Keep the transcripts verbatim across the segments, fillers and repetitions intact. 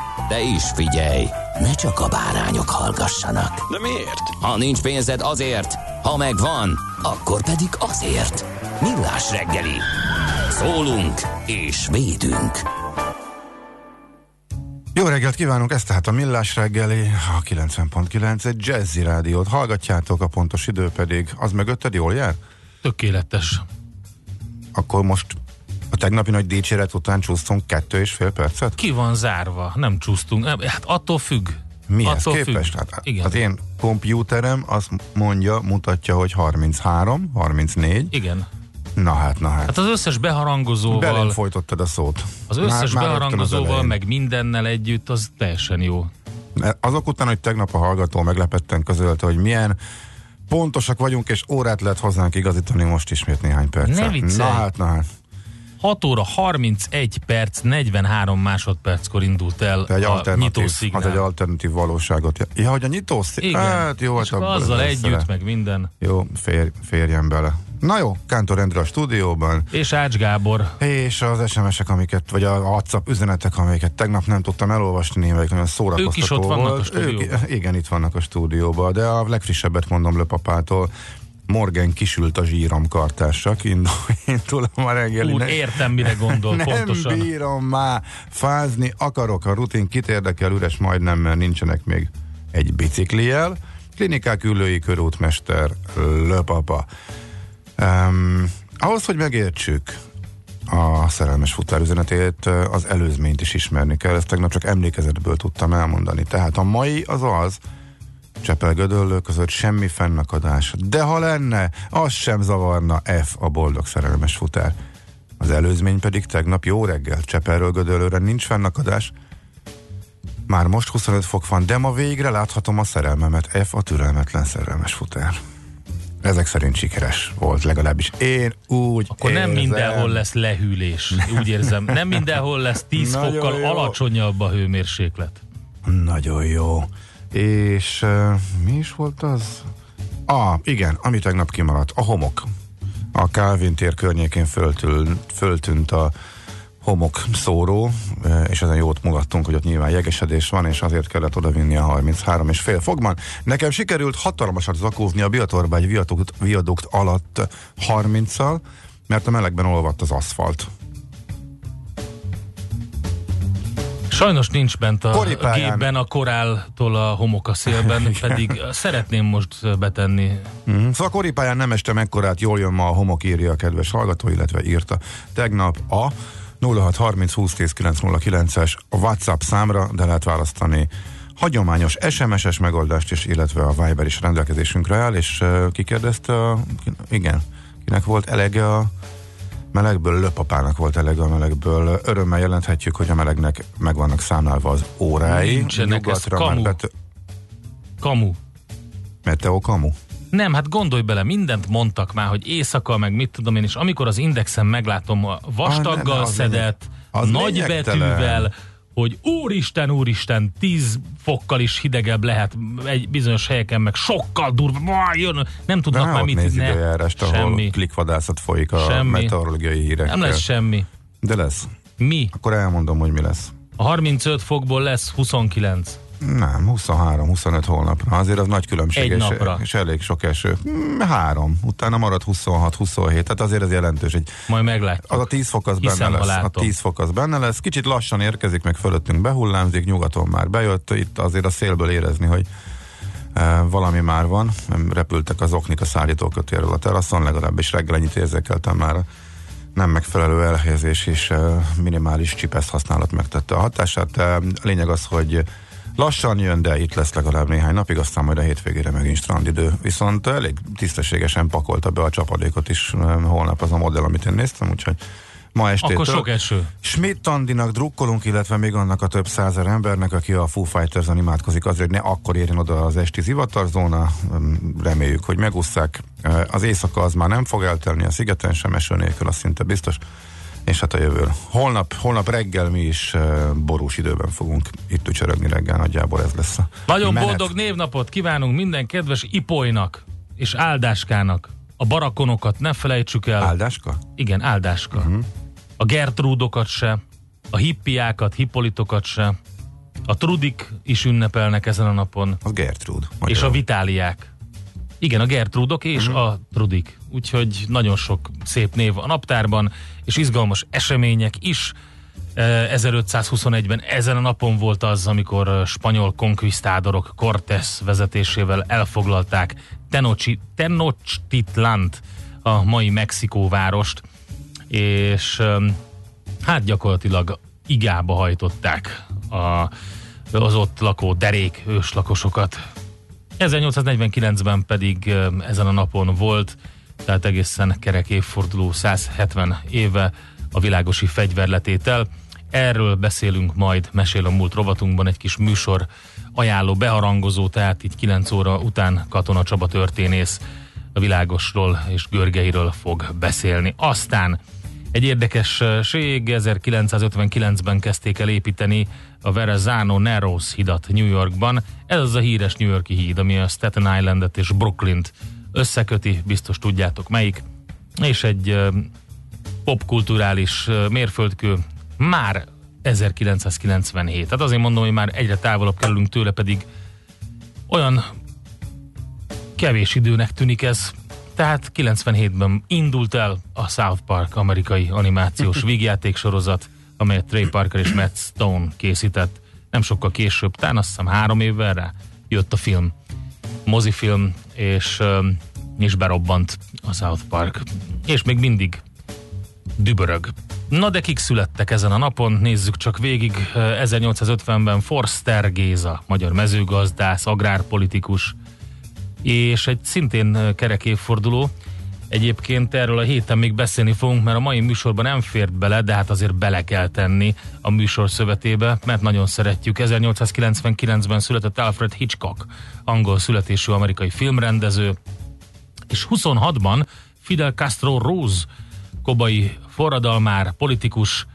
De is figyelj, ne csak a bárányok hallgassanak. De miért? Ha nincs pénzed, azért, ha megvan, akkor pedig azért. Millás reggeli. Szólunk és védünk. Jó reggelt kívánunk, ez tehát a Millás reggeli, a kilencven egész kilenc Jazzy rádiót hallgatjátok, a pontos idő pedig, az megötted, jól jár? Tökéletes. Akkor most a tegnapi nagy dicséret után csúsztunk kettő és fél percet? Ki van zárva, nem csúsztunk, nem, hát attól függ. Mihez képest? Hát, az én kompjúterem azt mondja, mutatja, hogy harminchárom, harmincnégy. Igen. Na hát, na hát. Hát az összes beharangozóval... Belén folytottad a szót. Az összes már, beharangozóval, az meg mindennel együtt, az teljesen jó. Azok után, hogy tegnap a hallgató meglepetten közölte, hogy milyen pontosak vagyunk, és órát lehet hozzánk igazítani, most ismét néhány percet. Ne viccelj! Na hát, na hát. hat óra harmincegy perc, negyvenhárom másodperckor indult el egy a nyitószignál. Az egy alternatív valóságot. Ja, hogy a nyitószignál? Igen, hát, jó, és azzal együtt, meg minden. Jó, fér, férjen bele. Na jó, Kántor Endre a stúdióban. És Ács Gábor. És az es em esek, amiket, vagy a WhatsApp üzenetek, amiket tegnap nem tudtam elolvasni, némelyik nagyon szórakoztató. Ők is ott vannak a stúdióban. Ők, igen, itt vannak a stúdióban, de a legfrissebbet mondom Löpapától. Morgan kisült a zsírom, kartársak, indul, indul a ma reggeli. Úr, értem, mire gondol, nem pontosan. Nem bírom már, fázni akarok, a rutin kit érdekel, üres majdnem, nincsenek még egy biciklijel. Klinikák ülői körútmester Löpapa. Um, ahhoz, hogy megértsük a szerelmes futár üzenetét, az előzményt is ismerni kell, ezt tegnap csak emlékezetből tudtam elmondani. Tehát a mai az az, Csepel-Gödöllő között semmi fennakadás. De ha lenne, az sem zavarna, F a boldog szerelmes futár. Az előzmény pedig tegnap: jó reggel, Csepelről Gödöllőre nincs fennakadás. Már most huszonöt fok van, de ma végre láthatom a szerelmemet, F a türelmetlen szerelmes futár. Ezek szerint sikeres volt, legalábbis én úgy Akkor érzem. Nem mindenhol lesz lehűlés, úgy érzem. Nem mindenhol lesz tíz Nagyon fokkal jó. alacsonyabb a hőmérséklet. Nagyon jó. És uh, mi is volt az? Ah, igen, ami tegnap kimaradt, a homok. A Kálvin tér környékén föltül, föltűnt a homok szóró, és ezen jót mulattunk, hogy ott nyilván jegesedés van, és azért kellett odavinni a harminchárom és fél fokban. Nekem sikerült hatalmasat zakózni a Biatorbágy viadukt, viadukt alatt harminccal, mert a melegben olvadt az aszfalt. Sajnos nincs bent a Koripályán. Gépben a koráltól a homok a szélben, pedig szeretném most betenni. Mm-hmm. Szóval a Koripályán nem estem ekkorát, jól jön ma a homok, írja a kedves hallgató, illetve írta tegnap a nulla hat harminc húsz tíz kilenc nulla kilences WhatsApp számra, de lehet választani hagyományos es em eses megoldást is, illetve a Viber is rendelkezésünkre áll, és uh, kikérdezte, uh, igen, kinek volt elege a melegből? Löpapának volt elege a melegből. Örömmel jelenthetjük, hogy a melegnek meg vannak számlálva az órái. Nincsenek, ez kamu. Bet- kamu. Meteo kamu. Nem, hát gondolj bele, mindent mondtak már, hogy éjszaka, meg mit tudom én, és amikor az Indexen meglátom a vastaggal ah, szedett, nagybetűvel, hogy úristen, úristen, tíz fokkal is hidegebb lehet egy bizonyos helyeken, meg sokkal durva, jön, nem tudnak már mit. Néz időjárást, ahol klikvadászat folyik a semmi. Meteorológiai hírekkel. Nem lesz semmi. De lesz. Mi? Akkor elmondom, hogy mi lesz. A harmincöt fokból lesz huszonkilenc. Nem, huszonhárom huszonöt holnapra. Azért az nagy különbség. Egy napra. És, és elég sok eső. Három. Utána marad huszonhat huszonhét. Tehát azért ez jelentős. Egy, majd meglátjuk. Az a tíz fok az benne lesz. Látom. A tíz fok az benne lesz. Kicsit lassan érkezik, meg fölöttünk behullámzik. Nyugaton már bejött. Itt azért a szélből érezni, hogy e, valami már van. Repültek az oknik a szállítókötérről a teraszon. Legalábbis reggel ennyit érzékeltem már. Nem megfelelő elhelyezés és minimális csipesz használat megtette a hatását. A lényeg az, hogy lassan jön, de itt lesz legalább néhány napig, aztán majd a hétvégére megint strandidő. Viszont elég tisztességesen pakolta be a csapadékot is holnap az a modell, amit én néztem, úgyhogy ma estétől. Akkor sok eső. Schmidt Andinak drukkolunk, illetve még annak a több százer embernek, aki a Foo Fighters-en imádkozik azért, hogy ne akkor érjen oda az esti zivatarzóna. Reméljük, hogy megúszszák. Az éjszaka az már nem fog eltelni a szigeten sem eső nélkül, az szinte biztos. És hát a jövőről. Holnap, holnap reggel mi is borús időben fogunk itt ücsörögni reggel, nagyjából ez lesz a Nagyon menet. Boldog névnapot kívánunk minden kedves Ipolynak és Áldáskának. A barakonokat ne felejtsük el. Áldáska? Igen, Áldáska. Uh-huh. A Gertrudokat se, a hippiákat, hippolitokat se, a Trudik is ünnepelnek ezen a napon. A Gertrud. Magyar. És a Vitáliák. Igen, a Gertrudok és uh-huh. a Trudik. Úgyhogy nagyon sok szép név a naptárban, és izgalmas események is. ezerötszázhuszonegyben ezen a napon volt az, amikor spanyol konkvisztádorok Cortés vezetésével elfoglalták Tenochtitlant, a mai Mexikó várost, és hát gyakorlatilag igába hajtották a, az ott lakó derék őslakosokat. ezernyolcszáznegyvenkilencben pedig ezen a napon volt, tehát egészen kerek évforduló, száz hetven éve a világosi fegyverletétel. Erről beszélünk majd Mesél a múlt rovatunkban, egy kis műsor ajánló, beharangozó, tehát így kilenc óra után Katona Csaba történész a világosról és görgeiről fog beszélni. Aztán egy érdekesség, ezerkilencszázötvenkilencben kezdték el építeni a Verrazano Narrows hidat New Yorkban. Ez az a híres New Yorki híd, ami a Staten Islandet és Brooklynt összeköti, biztos tudjátok melyik. És egy popkulturális mérföldkő már ezerkilencszázkilencvenhét. Tehát azért mondom, hogy már egyre távolabb kerülünk tőle, pedig olyan kevés időnek tűnik ez. Tehát kilencvenhétben indult el a South Park amerikai animációs vígjátéksorozat, amelyet Trey Parker és Matt Stone készített. Nem sokkal később, tán azt hiszem három évvel rá jött a film, mozifilm, és, és berobbant a South Park. És még mindig dübörög. Na de kik születtek ezen a napon? Nézzük csak végig. ezernyolcszázötvenben Forster Géza, magyar mezőgazdász, agrárpolitikus, és egy szintén kerek évforduló. Egyébként erről a héten még beszélni fogunk, mert a mai műsorban nem fért bele, de hát azért bele kell tenni a műsor szövetébe, mert nagyon szeretjük. ezernyolcszázkilencvenkilencben született Alfred Hitchcock, angol születésű amerikai filmrendező, és huszonhatban Fidel Castro Rose, kubai forradalmár, politikus,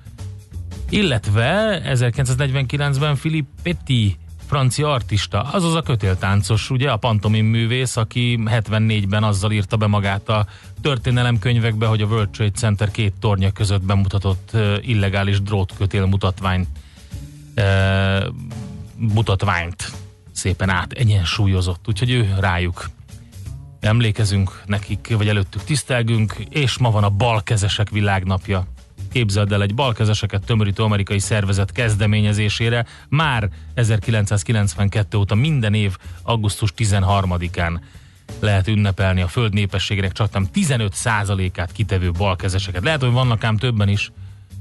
illetve ezerkilencszáznegyvenkilencben Philip Petit, francia artista, azaz a kötéltáncos, ugye, a pantomim művész, aki hetvennégyben azzal írta be magát a történelemkönyvekbe, hogy a World Trade Center két tornya között bemutatott illegális drótkötél mutatvány, e, mutatványt szépen át egyensúlyozott, úgyhogy ő rájuk emlékezünk, nekik, vagy előttük tisztelgünk, és ma van a Balkezesek világnapja. Képzeld el, egy balkezeseket tömörítő amerikai szervezet kezdeményezésére már ezerkilencszázkilencvenkettő óta minden év augusztus tizenharmadikán lehet ünnepelni a föld népességének csaknem tizenöt százalékát kitevő balkezeseket. Lehet, hogy vannak ám többen is,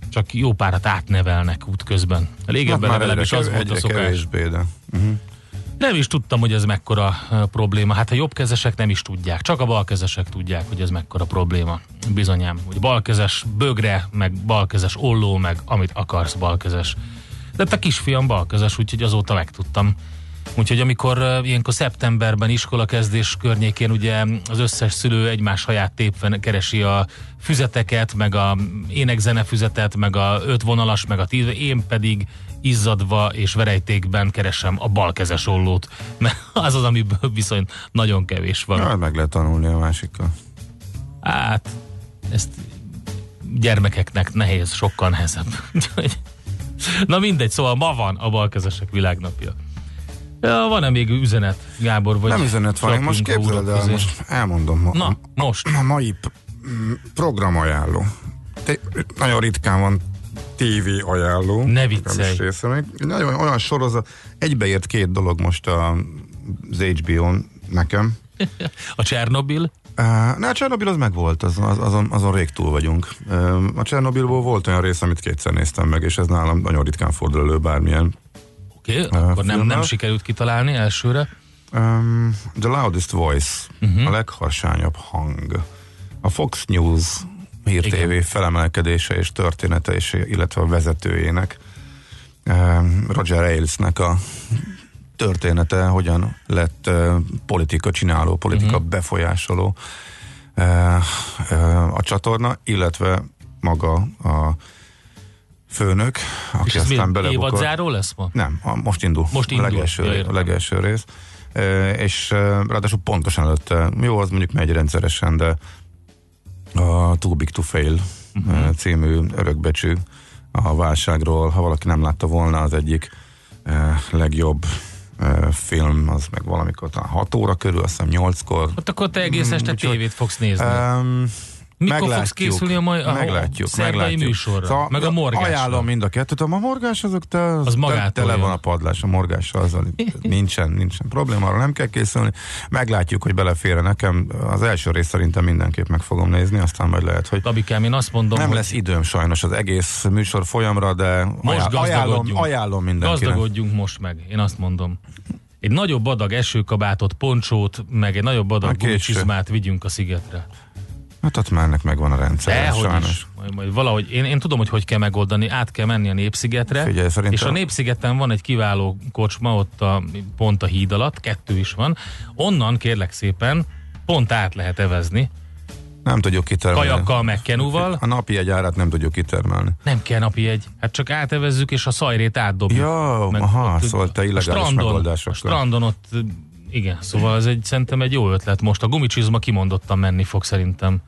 csak jó párat átnevelnek útközben. Régebben legalábbis az volt a szokás. Nem is tudtam, hogy ez mekkora probléma. Hát a jobbkezeseknek nem is tudják, csak a balkezesek tudják, hogy ez mekkora probléma. Bizonyám, hogy balkezes bögre, meg balkezes olló, meg amit akarsz balkezes. De te kisfiam balkezes, úgyhogy azóta megtudtam. Úgyhogy amikor ilyenkor szeptemberben iskolakezdés környékén ugye az összes szülő egymás haját tépve keresi a füzeteket, meg a énekzene füzetet, meg a öt vonalas, meg a tíz, én pedig izzadva és verejtékben keresem a balkezes ollót, mert az az, amiből viszont nagyon kevés van. Ja, meg lehet tanulni a másikkal. Hát, ezt gyermekeknek nehéz, sokkal nehezebb. Na mindegy, szóval ma van a Balkezesek világnapja. Ja, van-e még üzenet, Gábor? Vagy nem üzenet van, most képzeld el, most elmondom. Ma, Na, most. A mai programajánló. Te, nagyon ritkán van té vé ajánló. Ne viccelj. Nagyon olyan sorozat. Egybeért két dolog most az há bé ó-n nekem. A Csernobil? Na, a Csernobil az megvolt, az, az, azon, azon rég túl vagyunk. A Csernobilból volt olyan rész, amit kétszer néztem meg, és ez nálam nagyon ritkán fordul elő bármilyen. Oké, okay, uh, akkor nem, nem sikerült kitalálni elsőre. Um, The Loudest Voice, uh-huh. A legharsányabb hang. A Fox News hírtévé felemelkedése és története, és, illetve a vezetőjének, um, Roger Ailes-nek a története, hogyan lett uh, politika csináló, politika uh-huh. befolyásoló uh, uh, a csatorna, illetve maga a főnök, aki és aztán belebukott. Évadzáró lesz ma? Nem, most indul. Most indul. A legelső, a legelső rész. E, és ráadásul pontosan előtte, jó, az mondjuk megy rendszeresen, de a Too Big to Fail uh-huh. című örökbecsű a válságról, ha valaki nem látta volna, az egyik e, legjobb e, film, az meg valamikor talán hat óra körül, azt hiszem nyolckor. Ott akkor te egész este mm, tévét fogsz nézni. Um, Mikor meglátjuk, fogsz készülni a mai meglátjuk, szerdai meglátjuk. műsorra? Szóval meg a morgásra. Ajánlom mind a kettőt. A morgás azok te, az te, tele van a padlás. A morgással azzal nincsen, nincsen probléma, arra nem kell készülni. Meglátjuk, hogy belefér nekem. Az első rész szerintem mindenképp meg fogom nézni, aztán majd lehet, hogy... Dabikám, én azt mondom, nem hogy... lesz időm sajnos az egész műsor folyamra, de most ajánlom, ajánlom mindenkinek. Gazdagodjunk most meg, én azt mondom. Egy nagyobb adag esőkabátot, poncsót, meg egy nagyobb adag gumicsizmát vigyünk a szigetre. Hát ott már ennek megvan a rendszer. Dehogyis. Majd, majd valahogy, én, én tudom, hogy hogy kell megoldani, át kell menni a Népszigetre. Figyelj, és a Népszigeten van egy kiváló kocsma, ott a, pont a híd alatt, kettő is van. Onnan kérlek szépen, pont át lehet evezni. Nem tudjuk kitermelni. Kajakkal, meg kenúval. A napi egy árát nem tudjuk kitermelni. Nem kell napi egy. Hát csak átevezzük, és a szajrét átdobjuk. Jó, meg, aha, szóval te illegális megoldásokkal. A strandon ott... Igen, szóval ez egy, szerintem egy jó ötlet most. A gumicsizma kimondottan menni fog szerintem.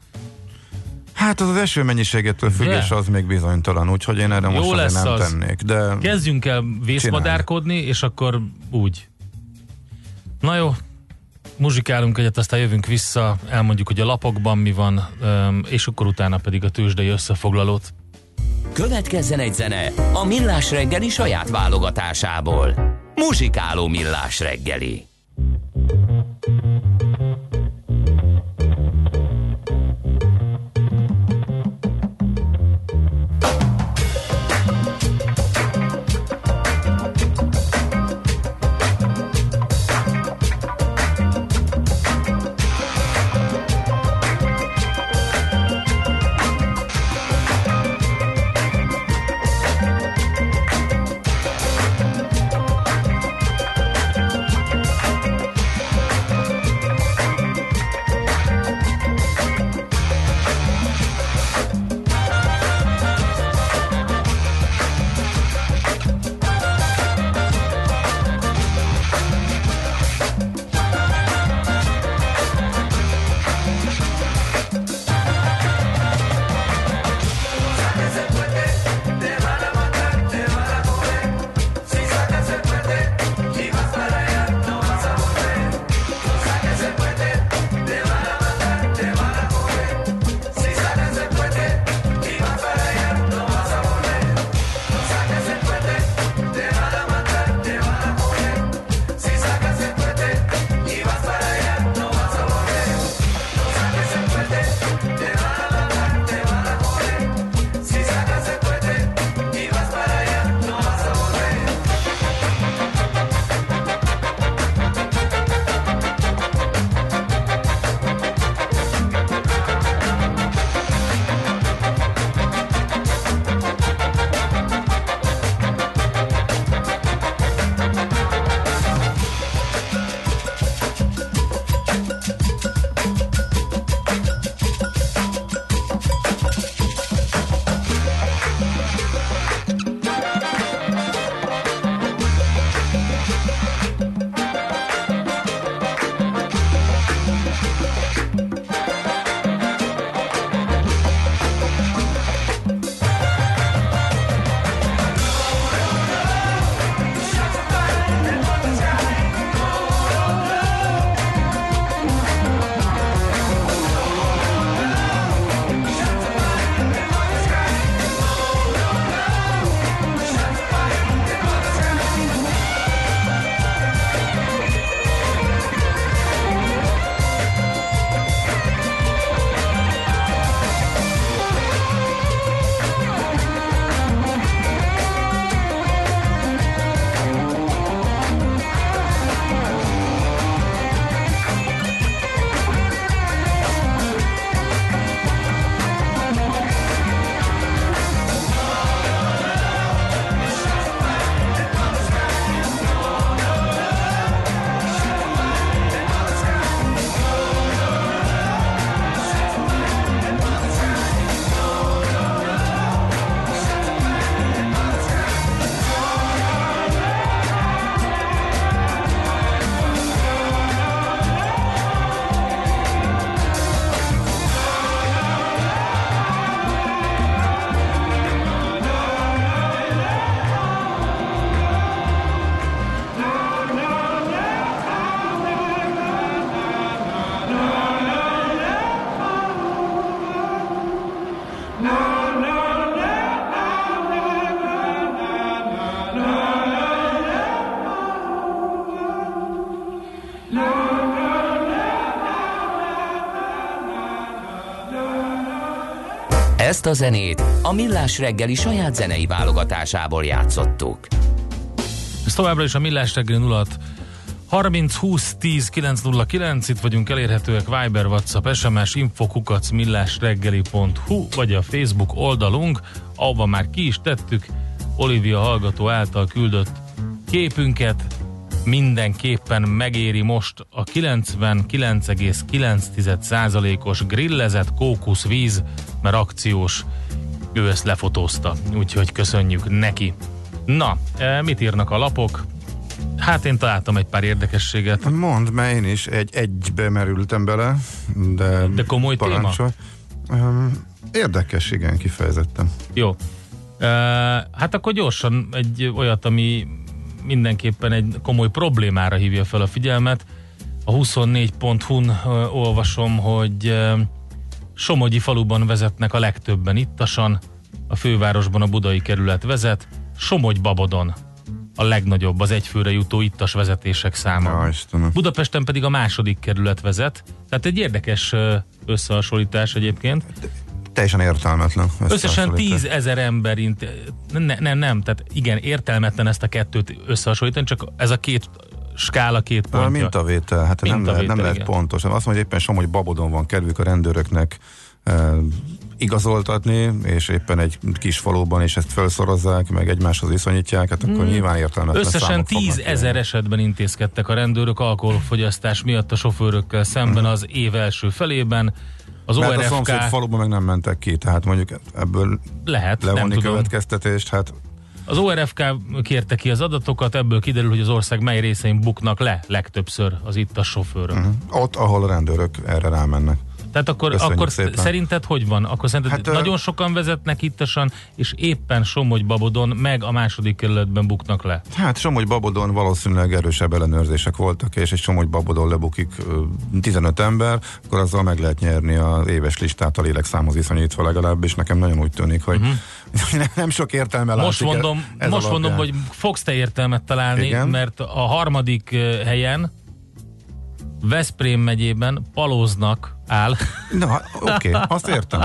Hát az az eső mennyiségettől függ, és az még bizonytalan, úgyhogy én erre jó most azért nem az. tennék. De kezdjünk el vészmadárkodni, csinálj. És akkor úgy. Na jó, muzsikálunk egyet, aztán jövünk vissza, elmondjuk, hogy a lapokban mi van, és akkor utána pedig a tőzsdei összefoglalót. Következzen egy zene a Millás reggeli saját válogatásából. Muzsikáló Millás reggeli. Ezt a zenét a Millás reggeli saját zenei válogatásából játszottuk. Ez továbbra is a Millás reggeli nulla harminc húsz tíz kilencszázkilenc, itt vagyunk elérhetőek Viber, WhatsApp, es em es, infokukac millásreggeli pont hu vagy a Facebook oldalunk, ahova már ki is tettük Olivia hallgató által küldött képünket. Mindenképpen megéri most a kilencvenkilenc egész kilenc százalékos grillezett kókuszvíz, mert akciós, ő ezt lefotózta, úgyhogy köszönjük neki. Na, mit írnak a lapok? Hát én találtam egy pár érdekességet. Mondd, mert én is egy, egybe merültem bele. De, de komoly parancsol. Téma? Érdekes, igen, kifejezetten. Jó. Hát akkor gyorsan egy olyat, ami mindenképpen egy komoly problémára hívja fel a figyelmet. A huszonnégy pont hu-n olvasom, hogy Somogyi faluban vezetnek a legtöbben ittasan, a fővárosban a budai kerület vezet, Somogybabodon a legnagyobb, az egyfőre jutó ittas vezetések száma. Ja, Budapesten pedig a második kerület vezet, tehát egy érdekes összehasonlítás egyébként. Teljesen értelmetlen. Összesen tízezer ember, int- ne, nem, nem, tehát igen, értelmetlen ezt a kettőt összehasonlítani, csak ez a két skála két pontja. A mintavétel, hát mintavétel, nem lehet, nem lehet pontosan. Azt mondja, hogy éppen Somogy-Babodon van kedvük a rendőröknek e, igazoltatni, és éppen egy kis faluban, és ezt felszorozzák, meg egymáshoz viszonyítják, hát akkor hmm. nyilván értelmetlen. Összesen tízezer esetben intézkedtek a rendőrök alkoholfogyasztás miatt a sofőrökkel szemben hmm. az év első felében. Az Mert o er ef ká... a szomszéd faluban meg nem mentek ki, tehát mondjuk ebből lehet levonni következtetést. Hát... Az o er ef ká kérte ki az adatokat, ebből kiderül, hogy az ország mely részein buknak le legtöbbször az itt a sofőrök. Uh-huh. Ott, ahol a rendőrök erre rámennek. Tehát akkor, akkor szerinted hogy van? Akkor szerinted hát, nagyon sokan vezetnek ittasan, és éppen Somogy-Babodon meg a második kerületben buknak le. Hát Somogy-Babodon valószínűleg erősebb ellenőrzések voltak, és egy Somogy-Babodon lebukik tizenöt ember, akkor azzal meg lehet nyerni az éves listát a lélekszámhoz viszonyítva legalábbis. Nekem nagyon úgy tűnik, hogy uh-huh. nem sok értelme látszik. Most mondom, ez most mondom hogy fogsz te értelmet találni, igen? Mert a harmadik helyen Veszprém megyében Palóznak áll. Na, oké, okay, azt értem.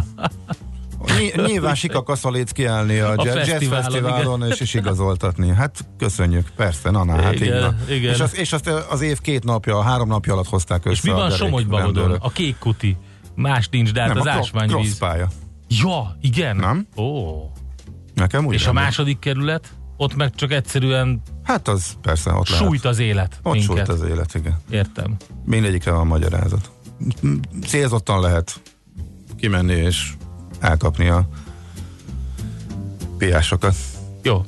Ny- nyilván sikakaszaléc kiállni a, a jazz fesztiválon, és is igazoltatni. Hát köszönjük, persze, na, na hát igen, így van. És, az, és azt az év két napja, három napja alatt hozták össze. És mi van Somogy-Babodon? A kék kuti. Más nincs, de hát nem, az ásványvíz. Cross-pálya. Ja, igen? Nem? Oh. Nekem úgy. És nem a második kerület? Ott meg csak egyszerűen hát az persze ott sújt az élet. Ott minket. Sújt az élet, igen. Értem. Mindegyikre van magyarázat. Célzottan lehet kimenni és elkapni a piásokat. Jó.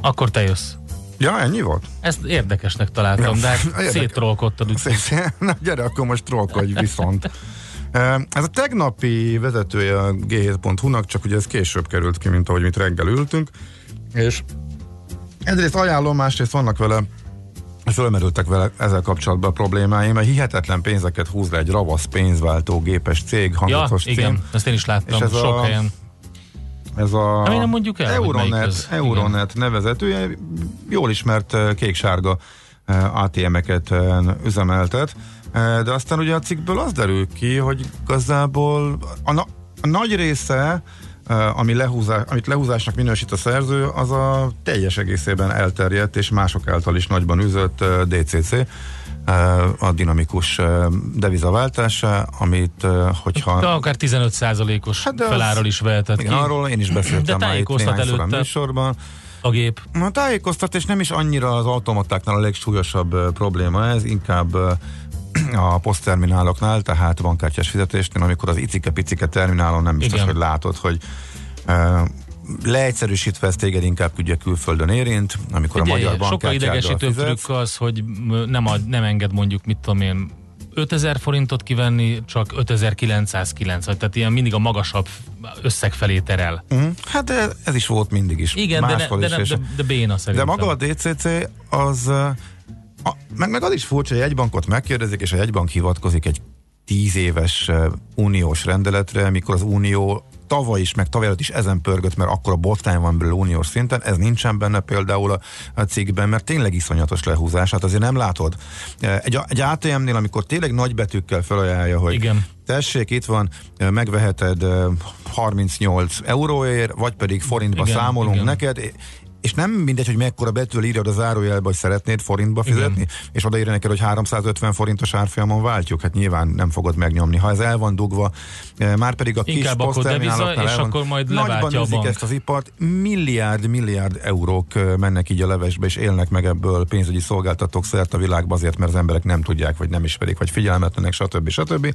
Akkor te jössz. Ja, ennyi volt? Ezt érdekesnek találtam, ja, de hát érdekes. Széttrolkodtad. Na gyere, akkor most trollkodj viszont. Ez a tegnapi vezetője a gé hét pont hu-nak, csak ugye ez később került ki, mint ahogy mit reggel ültünk. És egyrészt ajánlom, másrészt vannak vele, fölmerültek vele ezzel kapcsolatban a problémáim, mert hihetetlen pénzeket húz le egy ravasz pénzváltó gépes cég, hangzatos ja, cím. Igen, ezt én is láttam sok a, helyen. Ez a nem mondjuk el, Euronet, Euronet nevezetője, jól ismert kék-sárga á té em-eket üzemeltet, de aztán ugye a cikkből az derül ki, hogy igazából a, na, a nagy része Ami lehúzás, amit lehúzásnak minősít a szerző, az a teljes egészében elterjedt és mások által is nagyban üzött dé cé cé, a dinamikus devizaváltás, amit hogyha... De akár tizenöt százalékos hát feláról is vehetett igen, ki. Arról én is beszéltem már itt néhány szor a műsorban. A gép. A tájékoztatás nem is annyira az automatáknál a legsúlyosabb probléma ez, inkább a poszttermináloknál, tehát bankkártyás fizetésnél, amikor az icike-picike terminálon nem biztos, igen, hogy látod, hogy uh, leegyszerűsítve ez téged inkább ugye külföldön érint, amikor ugye, a magyar bankkártyáddal fizetsz. Sokkal idegesítő trükk az, hogy nem, ad, nem enged mondjuk, mit tudom én, ötezer forintot kivenni, csak ötezer-kilencszázkilenc, tehát ilyen mindig a magasabb összeg felé terel. Mm, hát de ez is volt mindig is. Igen, de, ne, de, ne, de, de béna szerintem. De maga a dé cé cé az... A, meg, meg az is furcsa, hogy egy bankot megkérdezik, és a jegybank hivatkozik egy tíz éves uh, uniós rendeletre, mikor az unió tavaly is, meg tavaly előtt is ezen pörgött, mert akkor a botrány van belőle uniós szinten, ez nincsen benne például a, a cikkben, mert tényleg iszonyatos lehúzás, hát azért nem látod. Egy, egy á té em-nél, amikor tényleg nagy betűkkel felajánlja, hogy igen, tessék, itt van, megveheted harmincnyolc euróért, vagy pedig forintba igen, számolunk igen. neked, és nem mindegy, hogy mekkora betűvel írjad a zárójelbe, hogy szeretnéd forintba fizetni, igen. és odaírja neked, hogy háromszázötven forintos árfolyamon váltjuk, hát nyilván nem fogod megnyomni. Ha ez el van dugva, már pedig a kis poszttermináloknál el van, nagyban űzik ezt az ipart, milliárd, milliárd eurók mennek így a levesbe, és élnek meg ebből pénzügyi szolgáltatók szert a világba azért, mert az emberek nem tudják, vagy nem ismerik, vagy figyelmetlenek, stb. stb.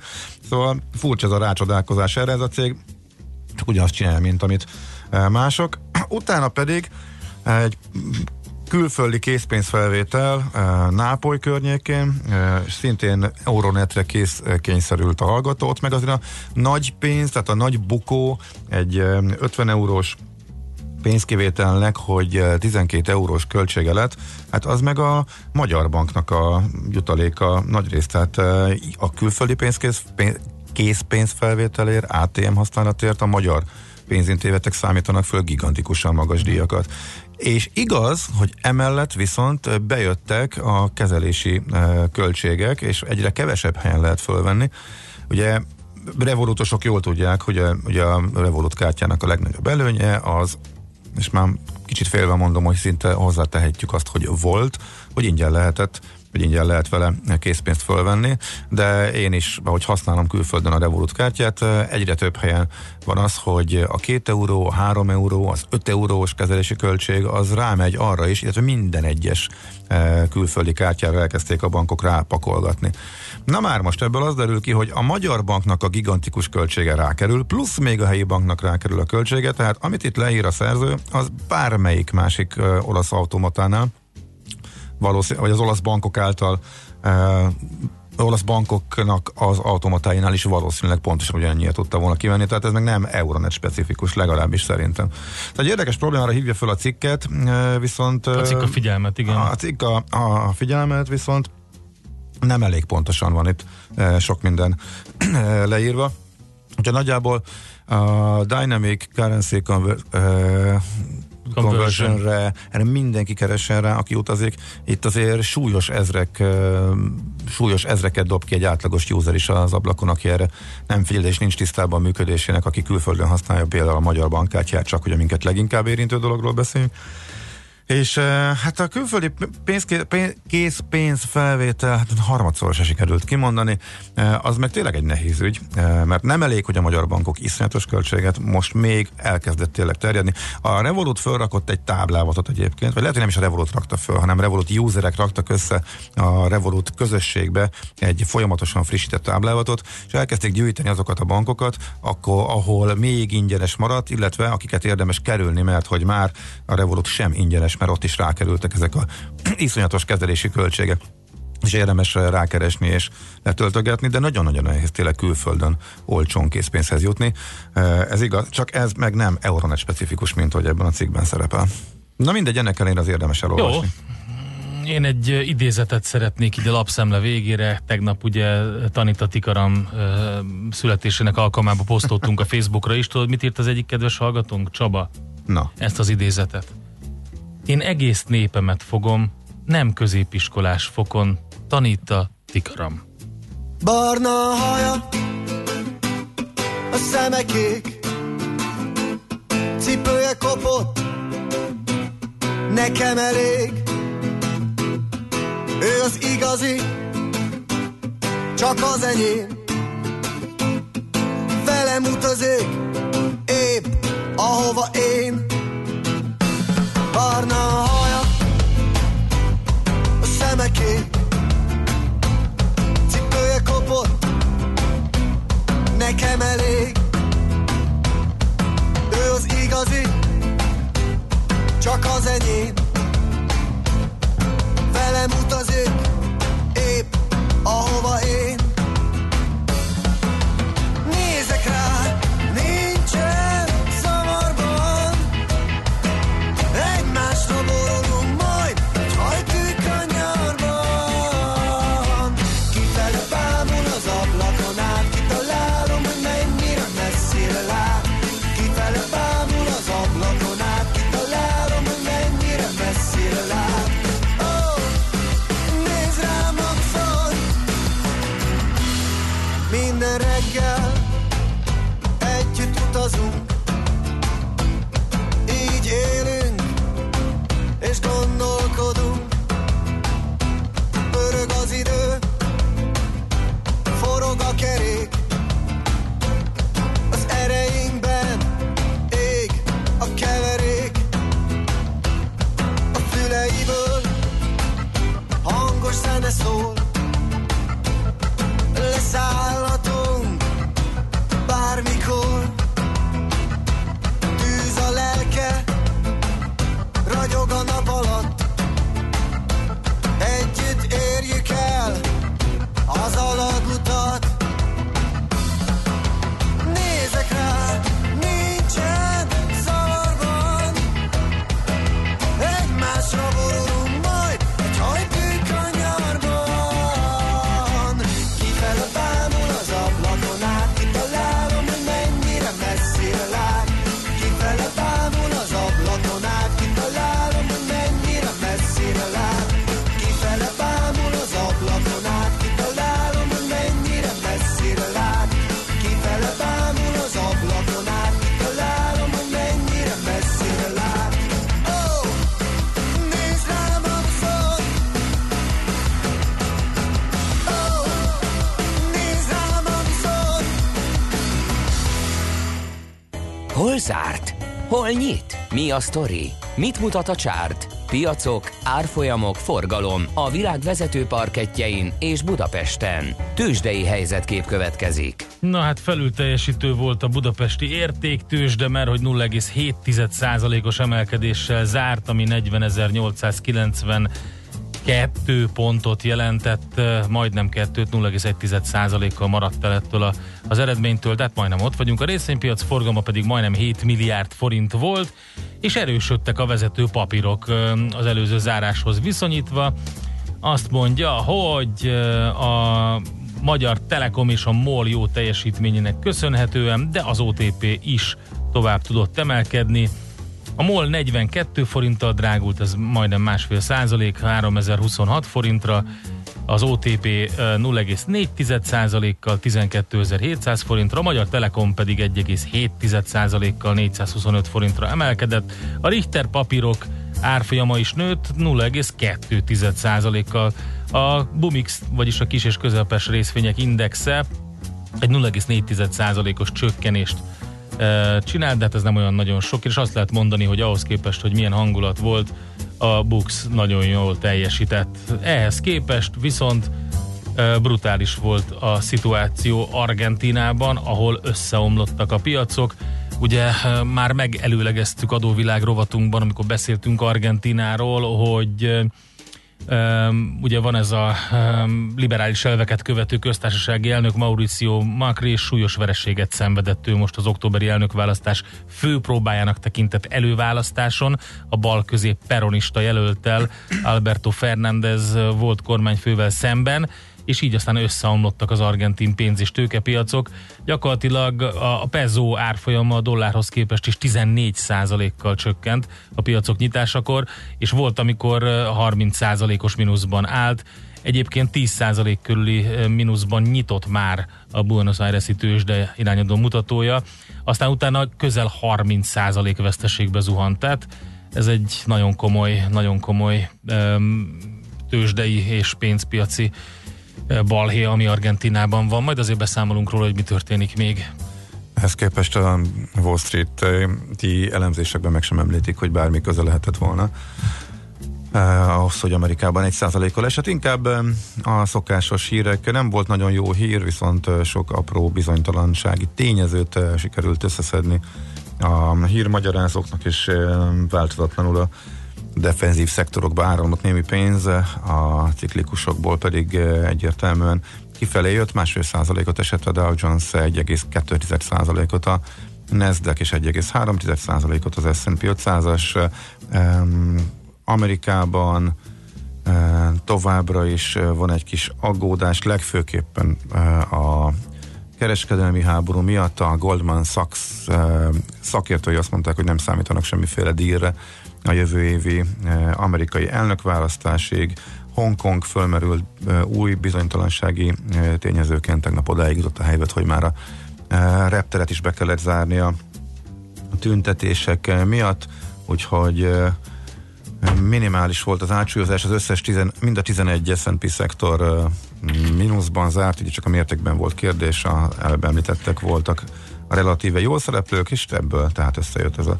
Szóval furcsa ez a rácsodálkozás erre, ez a cég csak ugyanazt csinál, mint amit mások. Utána pedig egy külföldi készpénzfelvétel Nápoly környékén, szintén Euronetre kész kényszerült a hallgató, ott meg azért a nagy pénz, tehát a nagy bukó egy ötven eurós pénzkivételnek, hogy tizenkét eurós költsége lett, hát az meg a Magyar Banknak a jutaléka nagyrészt, tehát a külföldi pénzkész, pénz, készpénzfelvételért, á té em használatért a magyar pénzintézetek számítanak föl gigantikusan magas díjakat. És igaz, hogy emellett viszont bejöttek a kezelési költségek, és egyre kevesebb helyen lehet fölvenni. Ugye revolutosok jól tudják, hogy a, ugye a Revolut kártyának a legnagyobb előnye az, és már kicsit félve mondom, hogy szinte hozzátehetjük azt, hogy volt, hogy ingyen lehetett, hogy ingyen lehet vele készpénzt fölvenni, de én is, ahogy használom külföldön a Revolut kártyát, egyre több helyen van az, hogy a két euró, a három euró, az öt eurós kezelési költség, az rámegy arra is, illetve minden egyes külföldi kártyára elkezdték a bankok rápakolgatni. Na már most ebből az derül ki, hogy a Magyar Banknak a gigantikus költsége rákerül, plusz még a helyi banknak rákerül a költsége, tehát amit itt leír a szerző, az bármelyik másik olasz automatánál, valószínű, vagy az olasz bankok által uh, olasz bankoknak az automatáinál is valószínűleg pontosan ugyanannyira tudta volna kivenni, tehát ez meg nem Euronet specifikus, legalábbis szerintem. Tehát egy érdekes problémára hívja föl a cikket, uh, viszont... Uh, a cikk a figyelmet, igen. A cikk a, a figyelmet, viszont nem elég pontosan van itt uh, sok minden uh, leírva. Úgyhogy nagyjából a Dynamic Currency Conver- uh, Conversion-re, erre mindenki keresen rá, aki utazik. Itt azért súlyos ezrek, súlyos ezreket dob ki egy átlagos user is az ablakon, aki erre nem figyel, és nincs tisztában a működésének, aki külföldön használja például a magyar bankkártyát, csak hogy minket leginkább érintő dologról beszélünk. És hát a külföldi készpénz felvétel hát harmadszor se sikerült kimondani, az meg tényleg egy nehéz ügy, mert nem elég, hogy a magyar bankok iszonyatos költséget, most még elkezdett tényleg terjedni. A Revolut fölrakott egy táblázatot egyébként, vagy lehet, hogy nem is a Revolut rakta föl, hanem Revolut userek raktak össze a Revolut közösségbe egy folyamatosan frissített táblázatot, és elkezdték gyűjteni azokat a bankokat, akkor, ahol még ingyenes maradt, illetve akiket érdemes kerülni, mert hogy már a Revolut sem ingyenes, mert ott is rákerültek ezek a iszonyatos kezelési költségek, és érdemes rákeresni és letöltögetni, de nagyon-nagyon nehéz tényleg külföldön olcsón készpénzhez jutni. Ez igaz, csak ez meg nem Euronet specifikus, mint hogy ebben a cikkben szerepel. Na mindegy, ennek ellenére az érdemes elolvasni. Jó, én egy idézetet szeretnék így a lapszemle végére. Tegnap ugye Tanita Tikaram születésének alkalmába posztoltunk a Facebookra is. Tudod, mit írt az egyik kedves hallgatónk? Csaba. Na. Ezt az idézetet. Én egész népemet fogom, nem középiskolás fokon, tanít a Tikaram. Barna haja, a szeme kék, cipője kopott, nekem elég. Ő az igazi, csak az enyém. Velem utazik, épp ahova én. Barna a haja, a szeme kék, cipője kopott, nekem elég. Ő az igazi, csak az enyém. Velem utazik, épp ahova én. Nézek rá, nincsen zavarban. Robot. zárt? Hol nyit? Mi a sztori? Mit mutat a csárt? Piacok, árfolyamok, forgalom a világ vezető parkettjein és Budapesten. Tőzsdei helyzetkép következik. Na hát felül teljesítő volt a budapesti értéktőzsde, mert hogy nulla egész hét tized százalékos emelkedéssel zárt, ami negyvenezer-nyolcszázkilencvenkettő pontot jelentett, majdnem kettőt, nulla egész egy tized százalékkal maradt el ettől az eredménytől, de hát majdnem ott vagyunk. A részvénypiac forgalma pedig majdnem hét milliárd forint volt, és erősödtek a vezető papírok az előző záráshoz viszonyítva. Azt mondja, hogy a Magyar Telekom és a MOL jó teljesítményének köszönhetően, de az o té pé is tovább tudott emelkedni. A MOL negyvenkét forinttal drágult, ez majdnem másfél százalék, háromezer-huszonhat forintra, az o té pé nulla egész négy tized százalékkal tizenkétezer-hétszáz forintra, a Magyar Telekom pedig egy egész hét tized százalékkal négyszázhuszonöt forintra emelkedett. A Richter papírok árfolyama is nőtt nulla egész két tized százalékkal. A Bumix, vagyis a kis és közepes részvények indexe egy nulla egész négy tized százalékos csökkenést csinált, de hát ez nem olyan nagyon sok, és azt lehet mondani, hogy ahhoz képest, hogy milyen hangulat volt, a Bux nagyon jól teljesített. Ehhez képest viszont brutális volt a szituáció Argentínában, ahol összeomlottak a piacok. Ugye már megelőlegeztük adóvilág rovatunkban, amikor beszéltünk Argentináról, hogy Um, ugye van ez a um, liberális elveket követő köztársasági elnök Mauricio Macri, súlyos vereséget szenvedett ő most az októberi elnökválasztás főpróbájának tekintett előválasztáson. A balközép peronista jelölttel Alberto Fernández volt kormányfővel szemben, és így aztán összeomlottak az argentin pénz- és tőkepiacok. Gyakorlatilag a peso árfolyama a dollárhoz képest is tizennégy százalékkal csökkent a piacok nyitásakor, és volt, amikor harminc százalékos mínuszban állt. Egyébként tíz százalék körüli mínuszban nyitott már a Buenos Aires-i tőzsde irányadó mutatója, aztán utána közel harminc százalék veszteségbe zuhant. Tehát ez egy nagyon komoly, nagyon komoly tőzsdei és pénzpiaci balhé, ami Argentinában van. Majd azért beszámolunk róla, hogy mi történik még. Ehhez képest a Wall Street-i elemzésekben meg sem említik, hogy bármi köze lehetett volna ahhoz, hogy Amerikában egy százalékkal esett. Inkább a szokásos hírek. Nem volt nagyon jó hír, viszont sok apró bizonytalansági tényezőt sikerült összeszedni a hírmagyarázóknak, és változatlanul a defenzív szektorokba áramlott némi pénz, a ciklikusokból pedig egyértelműen kifelé jött, másfél százalékot esett a Dow Jones, egy egész két tized százalékot a Nasdaq és egy egész három tized százalékot az es és pé ötszázas. Amerikában továbbra is van egy kis aggódás, legfőképpen a kereskedelmi háború miatt. A Goldman Sachs szakértői azt mondták, hogy nem számítanak semmiféle díjra a jövő évi amerikai elnökválasztásig. Hongkong fölmerült új bizonytalansági tényezőként, tegnap odáig jutott a helyzet, hogy már a repteret is be kellett zárni a tüntetések miatt, úgyhogy minimális volt az átsúlyozás, az összes tizen, mind a tizenegy es és pé szektor mínuszban zárt, így csak a mértékben volt kérdés, a előbb említettek voltak a relatíve jól szereplők, és ebből tehát összejött ez a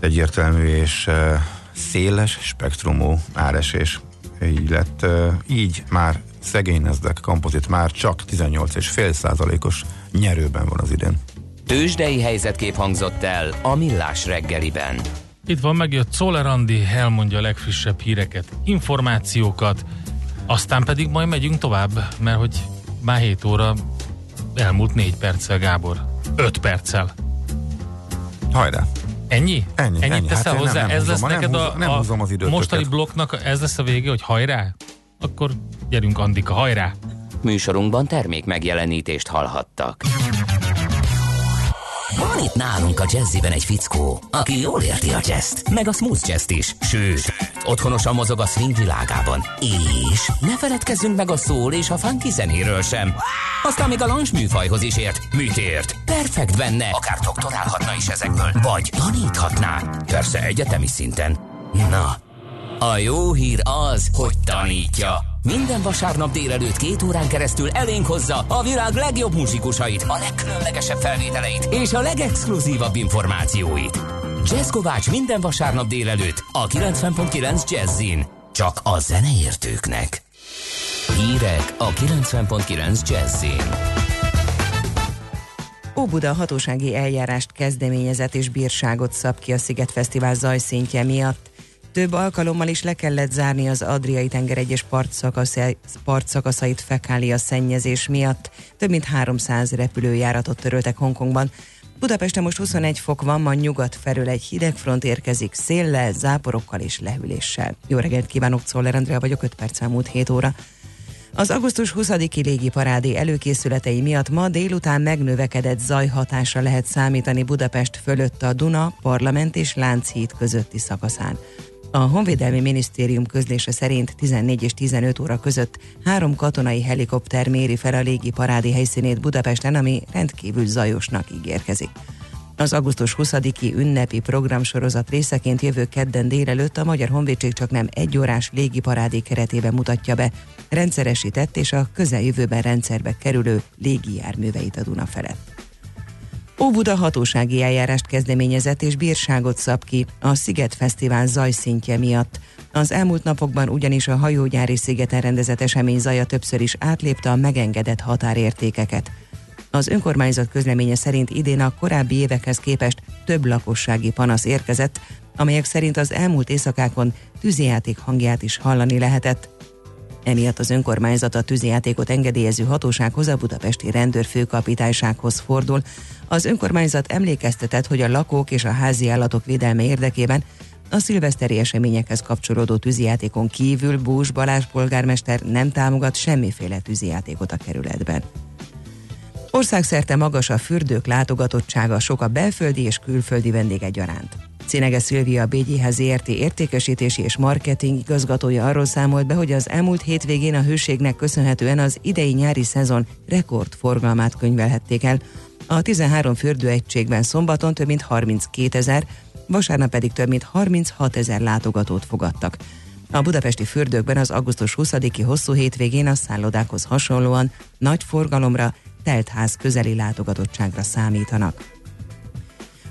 egyértelmű és széles spektrumú áresés. Így lett, így már szegény Nasdaq kompozit már csak tizennyolc egész öt tized százalékos nyerőben van az idén. Tőzsdei helyzetkép hangzott el a Millás reggeliben. Itt van, megjött Czoller Andi, elmondja a legfrissebb híreket, információkat, aztán pedig majd megyünk tovább, mert hogy már hét óra elmúlt négy perccel, Gábor. öt perccel. Hajrá! Ennyi? Ennyi. Ennyit ennyi. Teszel hát hozzá? Nem ez húzom, lesz neked a, húzom, a, húzom a mostani blokknak, ez lesz a vége, hogy hajrá? Akkor gyerünk, Andika, hajrá! Műsorunkban termék megjelenítést hallhattak. Van itt nálunk a jazziben egy fickó, aki jól érti a jazzt, meg a smooth jazzt is, sőt, otthonosan mozog a swing világában. És ne feledkezzünk meg a soul és a funky zenéről sem. Aztán még a lounge műfajhoz is ért. Mit ért? Perfekt benne. Akár doktorálhatna is ezekből, vagy taníthatná. Persze egyetemi szinten. Na, a jó hír az, hogy tanítja. Minden vasárnap délelőtt két órán keresztül elénk hozza a világ legjobb muzsikusait, a legkülönlegesebb felvételeit és a legexkluzívabb információit. Jazz Kovács minden vasárnap délelőtt a kilencven egész kilenc Jazzin. Csak a zeneértőknek. Hírek a kilencven egész kilenc Jazzin. Óbuda hatósági eljárást kezdeményezett és bírságot szab ki a Sziget Fesztivál zajszintje miatt. Több alkalommal is le kellett zárni az Adriai-tenger egyes partszakaszait fekália szennyezés miatt. Több mint háromszáz repülőjáratot töröltek Hongkongban. Budapesten most huszonegy fok van, ma nyugat felől egy hideg front érkezik széllel, záporokkal és lehűléssel. Jó reggelt kívánok, Czoller Andrea vagyok, öt perc elmúlt hét óra. Az augusztus huszadiki légiparádé előkészületei miatt ma délután megnövekedett zajhatásra lehet számítani Budapest fölött a Duna, Parlament és Lánchíd közötti szakaszán. A Honvédelmi Minisztérium közlése szerint tizennégy és tizenöt óra között három katonai helikopter méri fel a légiparádé helyszínét Budapesten, ami rendkívül zajosnak ígérkezik. Az augusztus huszadiki ünnepi programsorozat részeként jövő kedden délelőtt a Magyar Honvédség csaknem egy órás légiparádé keretében mutatja be rendszeresített és a közeljövőben rendszerbe kerülő légijárműveit a Duna felett. Óbuda hatósági eljárást kezdeményezett és bírságot szab ki a Sziget Fesztivál zajszintje miatt. Az elmúlt napokban ugyanis a hajógyári szigeten rendezett esemény zaja többször is átlépte a megengedett határértékeket. Az önkormányzat közleménye szerint idén a korábbi évekhez képest több lakossági panasz érkezett, amelyek szerint az elmúlt éjszakákon tűzijáték hangját is hallani lehetett. Emiatt az önkormányzat a tűzijátékot engedélyező hatósághoz, a budapesti rendőrfőkapitánysághoz fordul. Az önkormányzat emlékeztetett, hogy a lakók és a háziállatok védelme érdekében a szilveszteri eseményekhez kapcsolódó tűzijátékon kívül Búzs Balázs polgármester nem támogat semmiféle tűzijátékot a kerületben. Országszerte magas a fürdők látogatottsága, sok a belföldi és külföldi vendég egyaránt. Cénege Szilvia, a bé gé há zé er té értékesítési és marketing igazgatója arról számolt be, hogy az elmúlt hétvégén a hőségnek köszönhetően az idei nyári szezon rekordforgalmát könyvelhették el. A tizenhárom fürdőegységben szombaton több mint harminckétezer, vasárnap pedig több mint harminchatezer látogatót fogadtak. A budapesti fürdőkben az augusztus huszadiki hosszú hétvégén a szállodákhoz hasonlóan nagy forgalomra, teltház közeli látogatottságra számítanak.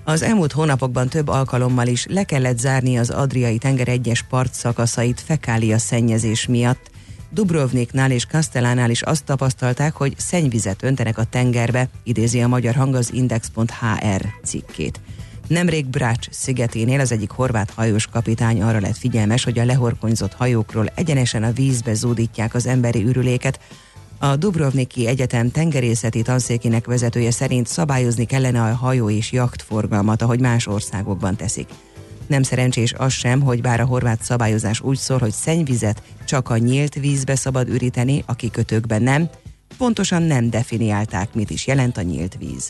Az elmúlt hónapokban több alkalommal is le kellett zárni az Adriai-tenger egyes partszakaszait fekália szennyezés miatt. Dubrovniknál és Castellánál is azt tapasztalták, hogy szennyvizet öntenek a tengerbe, idézi a Magyar Hang az index pont hr cikkét. Nemrég Brač szigeténél az egyik horvát hajós kapitány arra lett figyelmes, hogy a lehorkonyzott hajókról egyenesen a vízbe zúdítják az emberi ürüléket. A Dubrovniki Egyetem tengerészeti tanszékének vezetője szerint szabályozni kellene a hajó és jachtforgalmat, ahogy más országokban teszik. Nem szerencsés az sem, hogy bár a horvát szabályozás úgy szól, hogy szennyvizet csak a nyílt vízbe szabad üríteni, a kikötőkben nem, pontosan nem definiálták, mit is jelent a nyílt víz.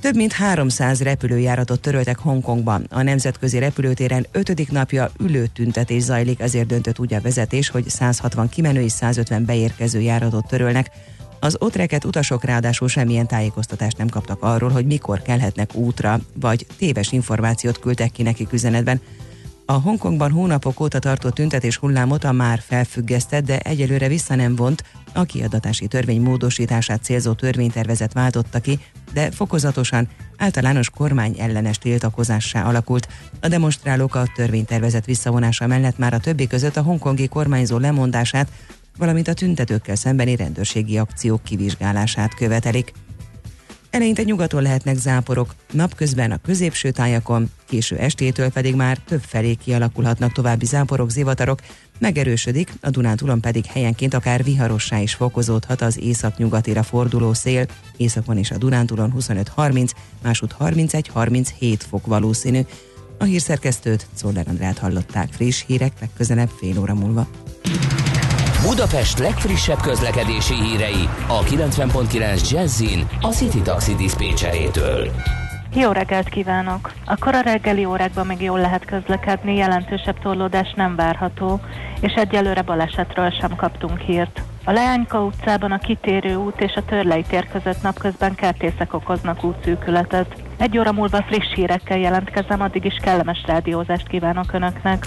Több mint háromszáz repülőjáratot töröltek Hongkongban. A nemzetközi repülőtéren ötödik napja ülő tüntetés zajlik, ezért döntött úgy a vezetés, hogy száz hatvan kimenő és száz ötven beérkező járatot törölnek. Az ott rekedt utasok ráadásul semmilyen tájékoztatást nem kaptak arról, hogy mikor kelhetnek útra, vagy téves információt küldtek ki nekik üzenetben. A Hongkongban hónapok óta tartó tüntetés hullámot a már felfüggesztett, de egyelőre vissza nem vont, a kiadatási törvény módosítását célzó törvénytervezet váltotta ki, de fokozatosan általános kormányellenes tiltakozássá alakult. A demonstrálók a törvénytervezet visszavonása mellett már a többi között a hongkongi kormányzó lemondását, valamint a tüntetőkkel szembeni rendőrségi akciók kivizsgálását követelik. Eleinte nyugaton lehetnek záporok, napközben a középső tájakon, késő estétől pedig már többfelé kialakulhatnak további záporok, zivatarok, megerősödik, a Dunántúlon pedig helyenként akár viharossá is fokozódhat az északnyugatira forduló szél, északon és a Dunántúlon huszonöt harminc, másút harmincegy harminchét fok valószínű. A hírszerkesztőt, Czoller Andrát hallották. Friss hírek legközelebb fél óra múlva. Budapest legfrissebb közlekedési hírei a kilencven egész kilenc Jazzin a City Taxi diszpécserétől. Jó reggelt kívánok! A kora reggeli órákban még jól lehet közlekedni, jelentősebb torlódás nem várható, és egyelőre balesetről sem kaptunk hírt. A Leányka utcában a kitérő út és a Törlei tér között napközben kertészek okoznak útszűkületet. Egy óra múlva friss hírekkel jelentkezem, addig is kellemes rádiózást kívánok Önöknek!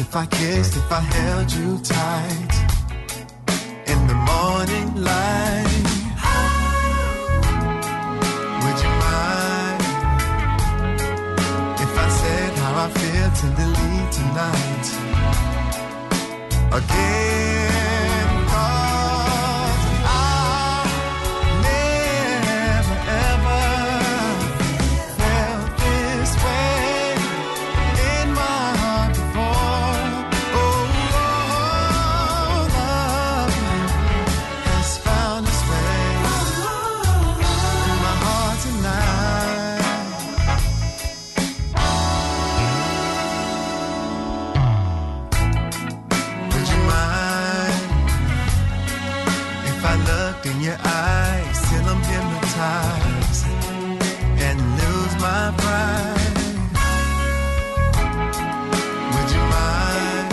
If I kissed, if I held you tight in the morning light, would you mind if I said how I feel tenderly tonight again? 'Cause I've never ever felt this way. And lose my pride. Would you mind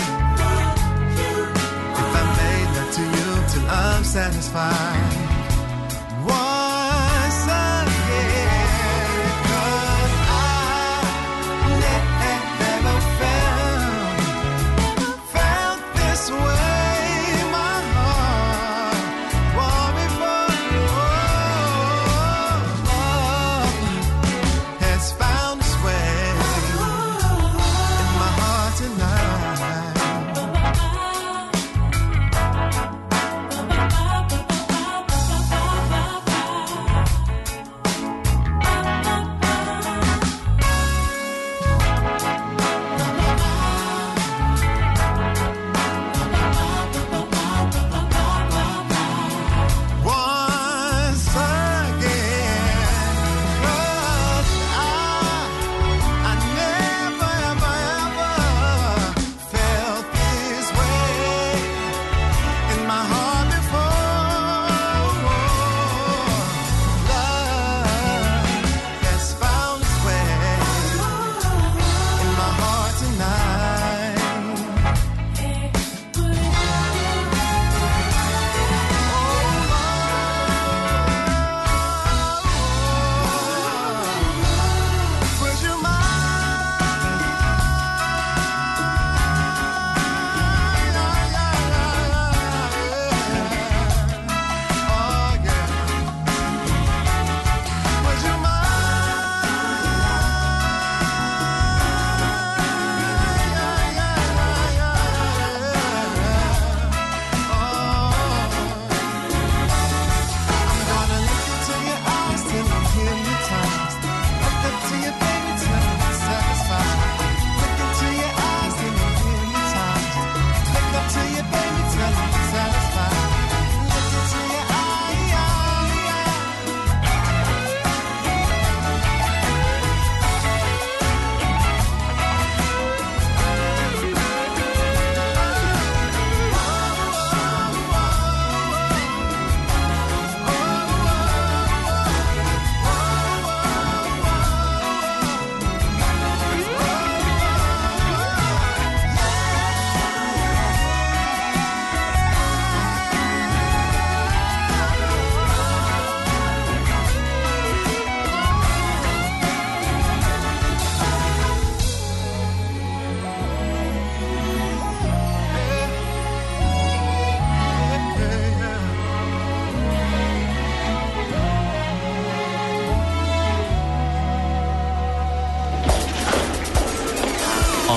if I made love to you till I'm satisfied? Once again, 'cause I never felt felt this way.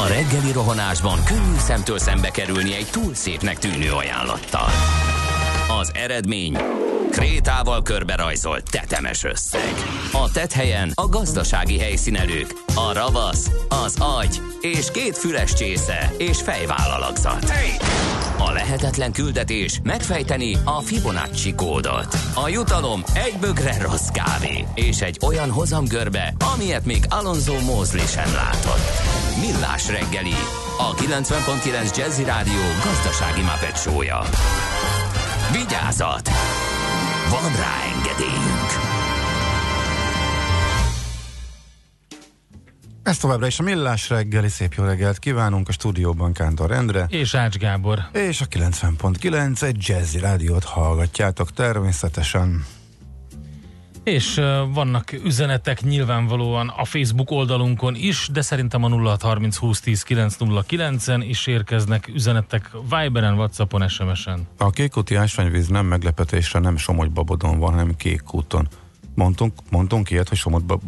Reggeli rohanásban könnyű szemtől szembe kerülni egy túl szépnek tűnő ajánlattal. Az eredmény... Krétával körberajzolt tetemes összeg. A tetthelyen a gazdasági helyszínelők, a ravasz, az agy és két füles csésze és fejvállalakzat. A lehetetlen küldetés megfejteni a Fibonacci kódot. A jutalom egy bögre rossz kávé és egy olyan hozamgörbe, amilyet még Alonso Mosley sem látott. Millás reggeli, a kilencven egész kilenc Jazzy Rádió gazdasági Muppet Show-ja. Vigyázat! Van rá engedélyünk! Ez továbbra is a Millás reggeli, szép jó reggelt kívánunk, a stúdióban Kántor Endre és Ács Gábor. És a kilencven egész kilenc egy Jazzy Rádiót hallgatjátok természetesen. És vannak üzenetek nyilvánvalóan a Facebook oldalunkon is, de szerintem a nulla hat harminc húsz tíz kilenc nulla kilenc-en is érkeznek üzenetek Viberen, Whatsappon, es em es-en. A kékúti ásványvíz nem meglepetésre nem Somogybabodon van, hanem Kékúton. Mondtunk, mondtunk ilyet, hogy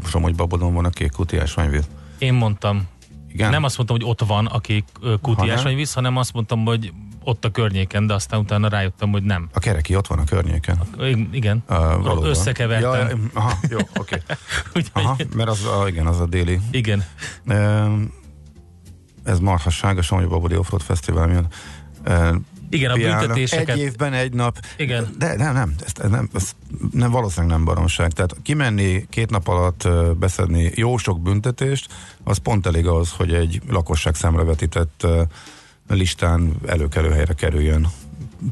Somogybabodon van a kékúti ásványvíz? Én mondtam. Igen? Nem azt mondtam, hogy ott van a kékúti ha ásványvíz, hanem azt mondtam, hogy ott a környéken, de aztán utána rájöttem, hogy nem. A kereki ott van a környéken. A, igen, uh, összekevertem. Ja, aha, jó, oké. Okay. Mert az a, igen, az a déli. Igen. Uh, ez marhasság, a Somogybabodi Offroad Fesztivál miatt. Uh, igen, a büntetéseket. Egy évben, egy nap. Igen. De nem, nem, ez, ez nem, ez nem, valószínűleg nem baromság. Tehát kimenni két nap alatt uh, beszedni jó sok büntetést, az pont elég az, hogy egy lakosság számra vetített uh, listán előkelő helyre kerüljön.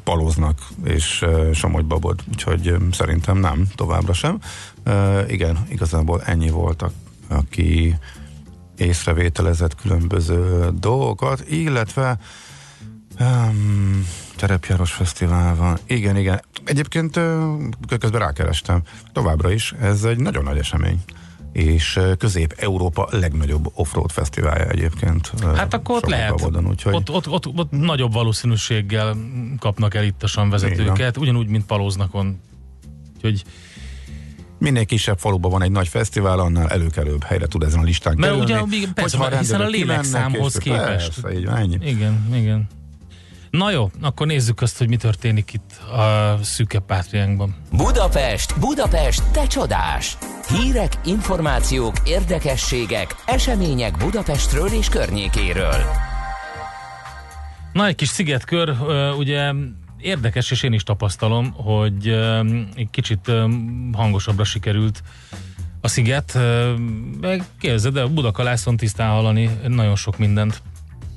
Palóznak és uh, Somogy-Babod, úgyhogy um, szerintem nem, továbbra sem. Uh, igen, igazából ennyi volt, a, aki észrevételezett különböző dolgokat, illetve um, terepjáros fesztivál van. Igen, igen. Egyébként uh, közben rákerestem. Továbbra is ez egy nagyon nagy esemény. És Közép-Európa legnagyobb offroad fesztiválja egyébként. Hát akkor ott lehet. Úgyhogy... Ott, ott, ott, ott hmm. nagyobb valószínűséggel kapnak el ittasan vezetőket, ugyanúgy, mint Palóznakon. Úgyhogy... Minél kisebb faluban van egy nagy fesztivál, annál előkelőbb helyre tud ezen a listán mert kerülni. Ugyan, persze, mert hiszen a lélekszámhoz képest. Persze, így van, ennyi. Igen, igen. Na jó, akkor nézzük azt, hogy mi történik itt a szűke pátriánkban. Budapest, Budapest, te csodás! Hírek, információk, érdekességek, események Budapestről és környékéről. Na, egy kis szigetkör, ugye érdekes, és én is tapasztalom, hogy egy kicsit hangosabbra sikerült a sziget. Képzeld, de Budakalászon tisztán hallani nagyon sok mindent.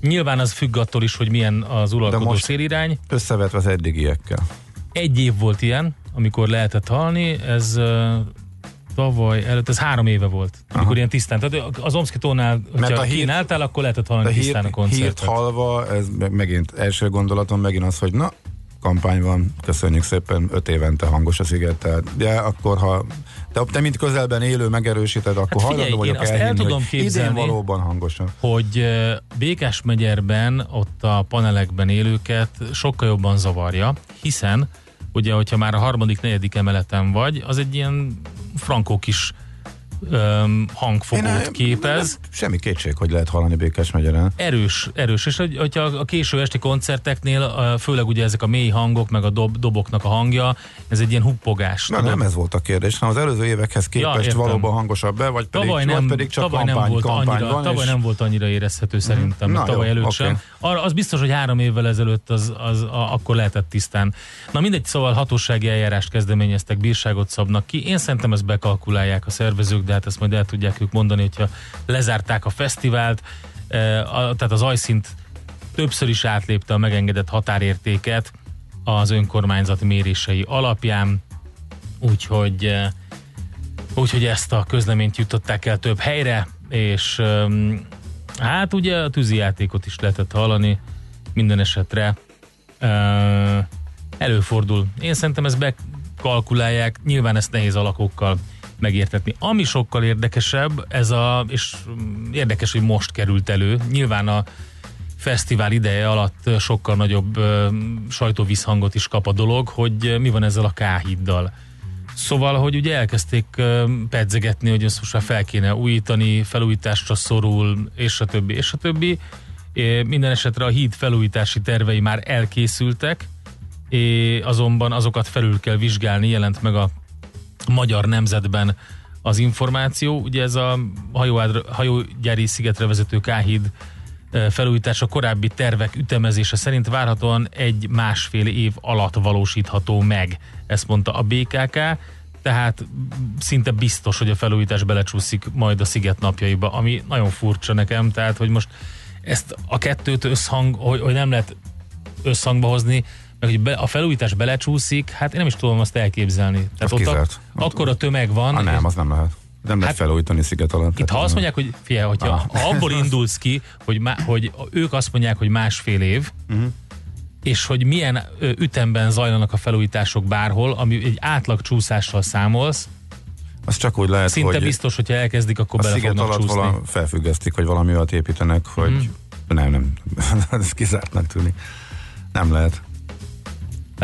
Nyilván az függ attól is, hogy milyen az uralkodó szélirány. Összevetve az eddigiekkel. Egy év volt ilyen, amikor lehetett halni, ez uh, tavaly előtt, ez három éve volt, aha, amikor ilyen tisztán. Tehát az Omszki tónál, hogyha kínáltál, akkor lehetett halni tisztán a koncertet. Hírt halva, ez megint első gondolatom megint az, hogy na, kampány van, köszönjük szépen, öt évente hangos a sziget. De akkor, ha te, te mint közelben élő megerősíted, akkor hát hajlandó vagyok elhinni, el tudom hogy idén valóban hangosan. Hogy Békás-megyerben, ott a panelekben élőket sokkal jobban zavarja, hiszen ugye, hogyha már a harmadik, negyedik emeleten vagy, az egy ilyen frankó kis Um, hangfogót Én, képez. Nem, semmi kétség, hogy lehet hallani Békás-megyeren. Erős, erős. És hogyha a késő esti koncerteknél, főleg ugye ezek a mély hangok, meg a dob, doboknak a hangja, ez egy ilyen huppogás. Na, nem ez volt a kérdés, hanem az előző évekhez képest ja, valóban hangosabb be, vagy pedig, tavaly nem, vagy pedig csak tavaly kampány, nem volt kampány annyira, van. Tavaly és... nem volt annyira érezhető szerintem, na, tavaly jó, előtt okay. sem. Arra, az biztos, hogy három évvel ezelőtt az, az, a, akkor lehetett tisztán. Na mindegy, szóval hatósági eljárást kezdeményeztek, bírságot szabnak ki. Én szerintem ezt bekalkulálják a szervezők, de hát ezt majd el tudják ők mondani, hogyha lezárták a fesztivált, tehát az ajszint többször is átlépte a megengedett határértéket az önkormányzat mérései alapján, úgyhogy, úgyhogy ezt a közleményt juttatták el több helyre, és hát ugye a tűzijátékot is lehetett hallani, minden esetre előfordul. Én szerintem ezt bekalkulálják, nyilván ezt nehéz a lakókkal megértetni. Ami sokkal érdekesebb, ez a, és érdekes, hogy most került elő, nyilván a fesztivál ideje alatt sokkal nagyobb ö, sajtóvízhangot is kap a dolog, hogy mi van ezzel a K-híddal. Szóval, hogy ugye elkezdték ö, pedzegetni, hogy ezt most már fel kéne újítani, felújításra szorul, és a többi, és a többi. É, minden esetre a híd felújítási tervei már elkészültek, É, azonban azokat felül kell vizsgálni, jelent meg a Magyar Nemzetben az információ. Ugye ez a hajógyári szigetre vezető K-híd felújítása korábbi tervek ütemezése szerint várhatóan egy másfél év alatt valósítható meg. Ezt mondta a bé ká ká, tehát szinte biztos, hogy a felújítás belecsúszik majd a sziget napjaiba, ami nagyon furcsa nekem, tehát hogy most ezt a kettőt összhang, hogy, hogy nem lehet összhangba hozni, meg hogy be, a felújítás belecsúszik, hát én nem is tudom azt elképzelni. Tehát ott ak- akkor a tömeg van. Ha nem, az nem lehet. Nem lehet hát felújítani sziget alatt. Itt ha azt mondják, hogy figyelj, hogyha ah. abból indulsz ki, hogy, má, hogy ők azt mondják, hogy másfél év, uh-huh. és hogy milyen ütemben zajlanak a felújítások bárhol, ami egy átlag csúszással számolsz, az csak úgy lehet, szinte hogy biztos, hogyha elkezdik, akkor bele fognak csúszni. Vala, felfüggesztik, hogy valami olyat építenek, hogy uh-huh. nem, nem, ez kizártnak tűnik. Nem lehet.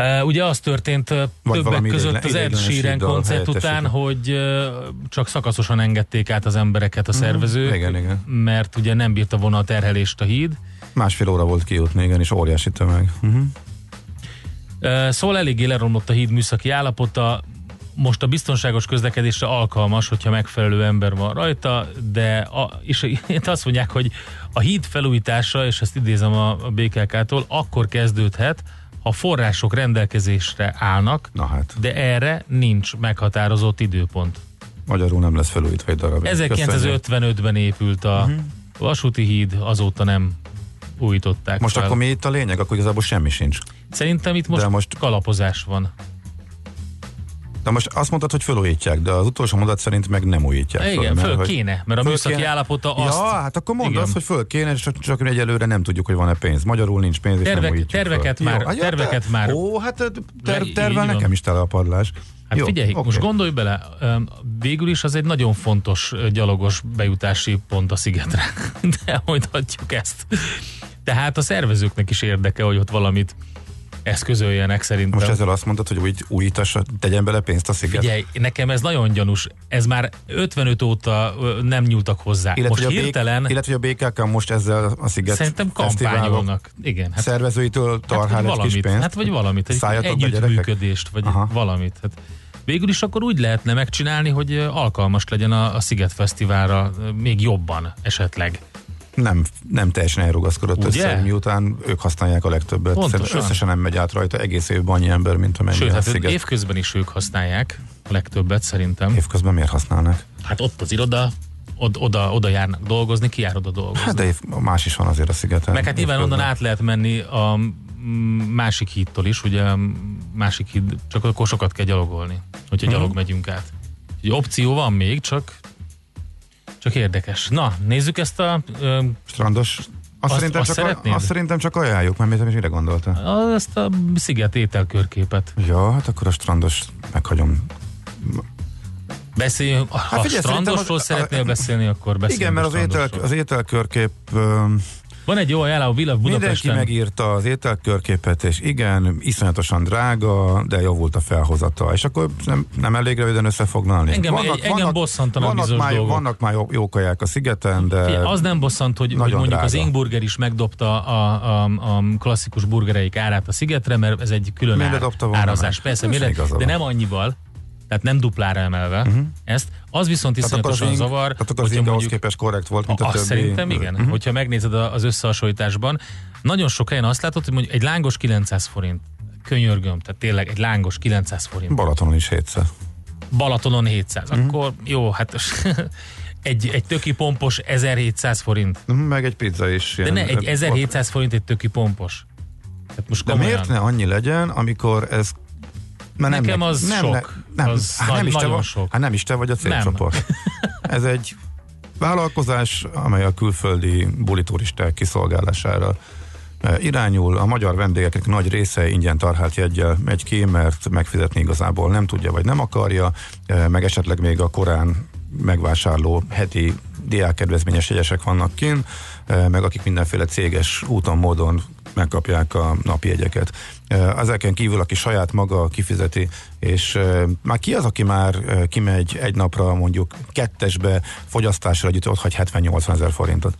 Uh, ugye az történt vagy többek között az Ed Sheeran koncert után, hogy uh, csak szakaszosan engedték át az embereket a szervezők, uh-huh. igen, igen. mert ugye nem bírta volna a terhelést a híd. Másfél óra volt kijutni, igen, és óriási tömeg. Uh-huh. Uh, szóval eléggé leromlott a híd műszaki állapota, most a biztonságos közlekedésre alkalmas, hogyha megfelelő ember van rajta, de a, és azt mondják, hogy a híd felújítása, és ezt idézem a, a bé ká ká-tól, akkor kezdődhet, a források rendelkezésre állnak, hát. De erre nincs meghatározott időpont. Magyarul nem lesz felújítva egy darab. ezerkilencszázötvenötben épült a uh-huh. vasúti híd, azóta nem újították most fel. Akkor mi itt a lényeg? Akkor igazából semmi sincs. Szerintem itt most, most kalapozás van. De most azt mondtad, hogy felújítják, de az utolsó mondat szerint meg nem újítják. Igen, föl, mert, föl hogy kéne, mert a műszaki kéne. Állapota azt... Ja, hát akkor mondd azt, hogy föl kéne, és csak, csak egyelőre nem tudjuk, hogy van-e pénz. Magyarul nincs pénz, és Tervek, nem újítjuk terveket már, jó, terveket te, már... Ó, hát ter, tervel nekem is tele a padlás. Hát jó, figyelj, okay. Most gondolj bele, végül is az egy nagyon fontos gyalogos bejutási pont a szigetre. De hogy adjuk ezt. Tehát a szervezőknek is érdeke, hogy ott valamit eszközöljenek szerintem. Most ezzel azt mondtad, hogy úgy újítasra tegyen bele pénzt a sziget. Figyelj, nekem ez nagyon gyanús. Ez már ötvenöt óta nem nyúltak hozzá. Illetve, most hogy hirtelen... B- illetve, hogy a bé ká ká most ezzel a sziget szerintem kampányolnak. Igen. Hát, szervezőitől tarhál hát, egy kis pénzt. Hát vagy valamit. Egy együttműködést, vagy aha. valamit. Hát, végül is akkor úgy lehetne megcsinálni, hogy alkalmas legyen a, a Sziget Fesztiválra még jobban esetleg. Nem, nem teljesen elrugaszkodott össze, miután ők használják a legtöbbet. Pontosan. Összesen nem megy át rajta egész évben annyi ember, mint amennyi. Sőt, hát sziget. Évközben is ők használják a legtöbbet szerintem. Évközben miért használnak? Hát ott az iroda, od, oda, oda járnak dolgozni, ki jár oda dolgozni. Hát de év, más is van azért a szigeten. Meg hát nyilván onnan át lehet menni a másik hídtól is, ugye másik híd, csak akkor sokat kell gyalogolni, hogyha gyalog uh-huh. megyünk át. Úgyhogy opció van még, csak... Csak érdekes. Na, nézzük ezt a... Ö, Strandos. Azt, azt, szerintem azt, csak, azt szerintem csak ajánljuk, mert miért nem is mire gondoltál? Ezt a sziget ételkörképet. Ja, hát akkor a strandos meghagyom. Beszélj, ha hát figyelj, strandosról az, szeretnél a, beszélni, akkor beszélj. Igen, mert az, étel, az ételkörkép... Um, Van egy jó ajánló, Villa Budapesten. Mindenki megírta az ételkörképet, és igen, iszonyatosan drága, de jó volt a felhozata. És akkor nem, nem elég röviden összefoglalni. Engem, vannak, engem vannak, bosszantanak vannak bizonyos már, dolgok. Vannak már jó, jó kaják a szigeten, de... Fé, az nem bosszant, hogy, hogy mondjuk drága. Az Ingburger is megdobta a, a, a klasszikus burgereik árát a szigetre, mert ez egy külön ár, árazás. Persze, mire, de nem annyival. Tehát nem duplára emelve uh-huh. ezt. Az viszont iszonyatosan zavar. Tehát akkor az inga ahhoz képest korrekt volt, mint a, a többi. Azt szerintem igen. Uh-huh. Hogyha megnézed az összehasonlításban, nagyon sok helyen azt látod, hogy mondjuk egy lángos kilencszáz forint. Könyörgöm, tehát tényleg egy lángos kilencszáz forint. Balatonon is hétszáz. Balatonon hétszáz. Uh-huh. Akkor jó, hát egy, egy töki pompos ezerhétszáz forint. Meg egy pizza is. De ne, egy ezerhétszáz forint egy töki pompos. Tehát most de miért ne annyi legyen, amikor ez Már nekem nem, az nem, sok. Nem, nem, az hát, nem is te, sok. Hát nem is te vagy a célcsoport. Ez egy vállalkozás, amely a külföldi bulituristák kiszolgálására irányul. A magyar vendégeknek nagy része ingyen tarhált jeggyel megy ki, mert megfizetni igazából nem tudja, vagy nem akarja, meg esetleg még a korán megvásárló heti diákkedvezményes jegyesek vannak kint, meg akik mindenféle céges úton, módon megkapják a napi jegyeket. Ezeken kívül, aki saját maga kifizeti, és már ki az, aki már kimegy egy napra mondjuk kettesbe fogyasztásra együtt, ott hagy hetven-nyolcvan ezer forintot.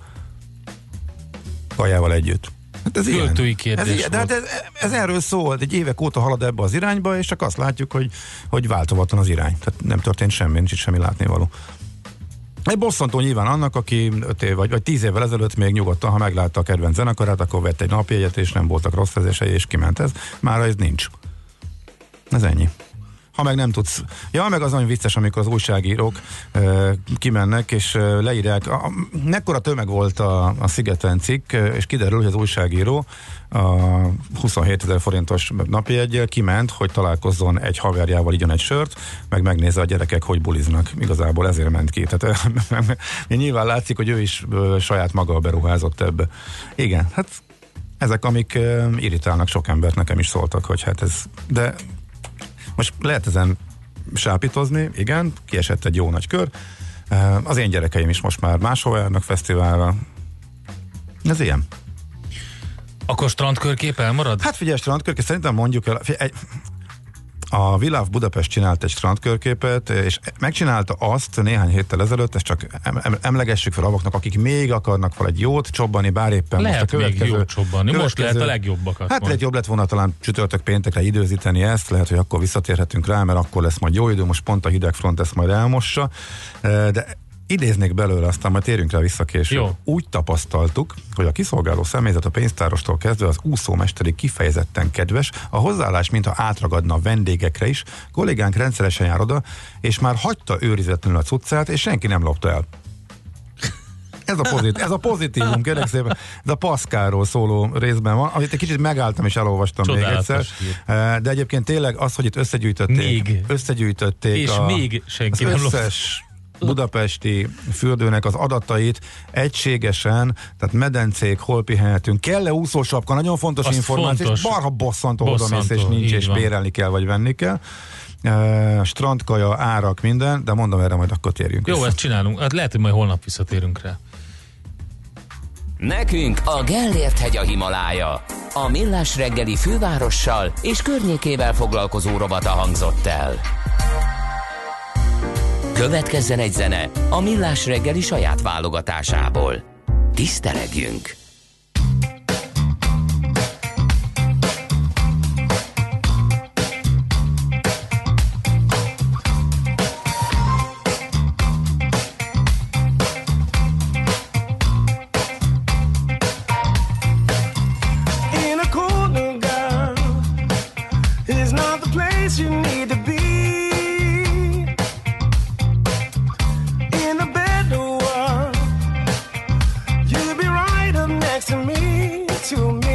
Kajával együtt. Hát ez költői kérdés ez, de hát ez, ez erről szól, egy évek óta halad ebbe az irányba, és csak azt látjuk, hogy, hogy változatlan az irány. Tehát nem történt semmi, nincs itt semmi látnivaló. Egy bosszantó nyilván annak, aki öt év, vagy, vagy tíz évvel ezelőtt még nyugodtan, ha meglátta a kedvenc zenekarát, akkor vett egy napjegyet, és nem voltak rossz vezései, és kiment ez. Mára ez nincs. Ez ennyi. Ha meg nem tudsz. Ja, meg az nagyon vicces, amikor az újságírók e, kimennek, és e, leírják. A, a, mekkora tömeg volt a, a Szigeten cikk, és kiderül, hogy az újságíró a huszonhétezer forintos napjeggyel kiment, hogy találkozzon egy haverjával, igyon egy sört, meg megnézze a gyerekek, hogy buliznak. Igazából ezért ment ki. Tehát, nyilván látszik, hogy ő is e, saját maga beruházott ebbe. Igen, hát ezek, amik e, irritálnak sok embert, nekem is szóltak, hogy hát ez... De most lehet ezen sápítozni, igen, kiesett egy jó nagy kör. Az én gyerekeim is most már máshol járnak fesztiválra. Ez ilyen. Akkor strandkörkép elmarad? Hát figyelj, strandkörkép, szerintem mondjuk el... Figyelj, a Viláv Budapest csinált egy strandkörképet, és megcsinálta azt néhány héttel ezelőtt, ezt csak emlegessük fel avoknak, akik még akarnak valahogy jót csobbani, bár éppen lehet most a következő... Lehet csobbani, most lehet a legjobbakat. Hát lehet jobb lett volna talán csütörtök péntekre időzíteni ezt, lehet, hogy akkor visszatérhetünk rá, mert akkor lesz majd jó idő, most pont a hidegfront ezt majd elmossa, de idéznék belőle, aztán majd térjünk rá vissza később. Jó. Úgy tapasztaltuk, hogy a kiszolgáló személyzet a pénztárostól kezdve az úszómesterig kifejezetten kedves, a hozzáállás mintha átragadna a vendégekre is, kollégánk rendszeresen jár oda, és már hagyta őrizetlenül a cuccát, és senki nem lopta el. Ez a, pozit- ez a pozitívum, kérlek szépen. Ez a Pascalról szóló részben van, amit egy kicsit megálltam és elolvastam. Csodálatos még egyszer. Hír. De egyébként tényleg az, hogy itt összegyűjtötték. Még. Összegyűjtötték és a, még senki nem lopta budapesti fürdőnek az adatait egységesen, tehát medencék, hol pihenhetünk, kell-e úszósapka, nagyon fontos azt információ, fontos. És barha bosszantó, bosszantó oda mész, és nincs, és van. Bérelni kell, vagy venni kell. Uh, strandkaja, árak, minden, de mondom, erre majd akkor térjünk vissza. Jó, ezt csinálunk, hát lehet, hogy majd holnap visszatérünk rá. Nekünk a Gellért hegy a Himalája. A Millás reggeli fővárossal és környékével foglalkozó rovata hangzott el. Következzen egy zene a Millás reggeli saját válogatásából. Tisztelegjünk! Do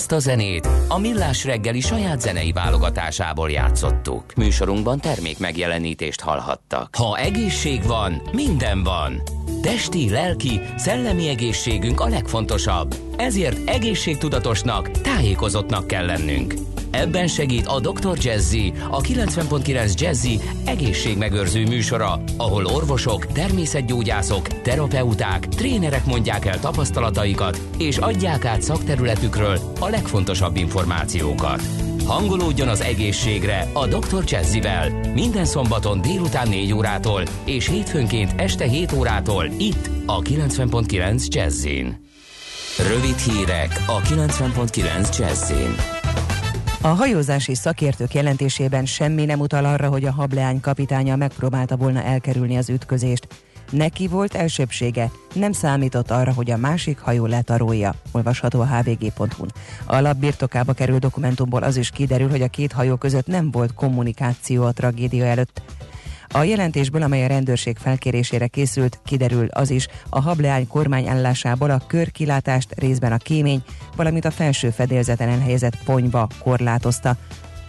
Ezt a zenét a Millás reggeli saját zenei válogatásából játszottuk. Műsorunkban termék megjelenítést hallhattak. Ha egészség van, minden van. Testi, lelki, szellemi egészségünk a legfontosabb. Ezért egészségtudatosnak, tájékozottnak kell lennünk. Ebben segít a doktor Jazzy, a kilencven pont kilenc Jazzy egészségmegőrző műsora, ahol orvosok, természetgyógyászok, terapeuták, trénerek mondják el tapasztalataikat és adják át szakterületükről a legfontosabb információkat. Hangolódjon az egészségre a doktor Jazzyvel minden szombaton délután négy órától és hétfőnként este hét órától itt a kilencven pont kilenc Jazzin. Rövid hírek a kilencven pont kilenc Jazzin. A hajózási szakértők jelentésében semmi nem utal arra, hogy a Hableány kapitánya megpróbálta volna elkerülni az ütközést. Neki volt elsőbsége, nem számított arra, hogy a másik hajó letarolja, olvasható a hvg.hu-n. A lap birtokába kerül dokumentumból az is kiderül, hogy a két hajó között nem volt kommunikáció a tragédia előtt. A jelentésből, amely a rendőrség felkérésére készült, kiderül az is, a Hableány kormányállásából a körkilátást részben a kémény, valamint a felső fedélzeten elhelyezett ponyva korlátozta.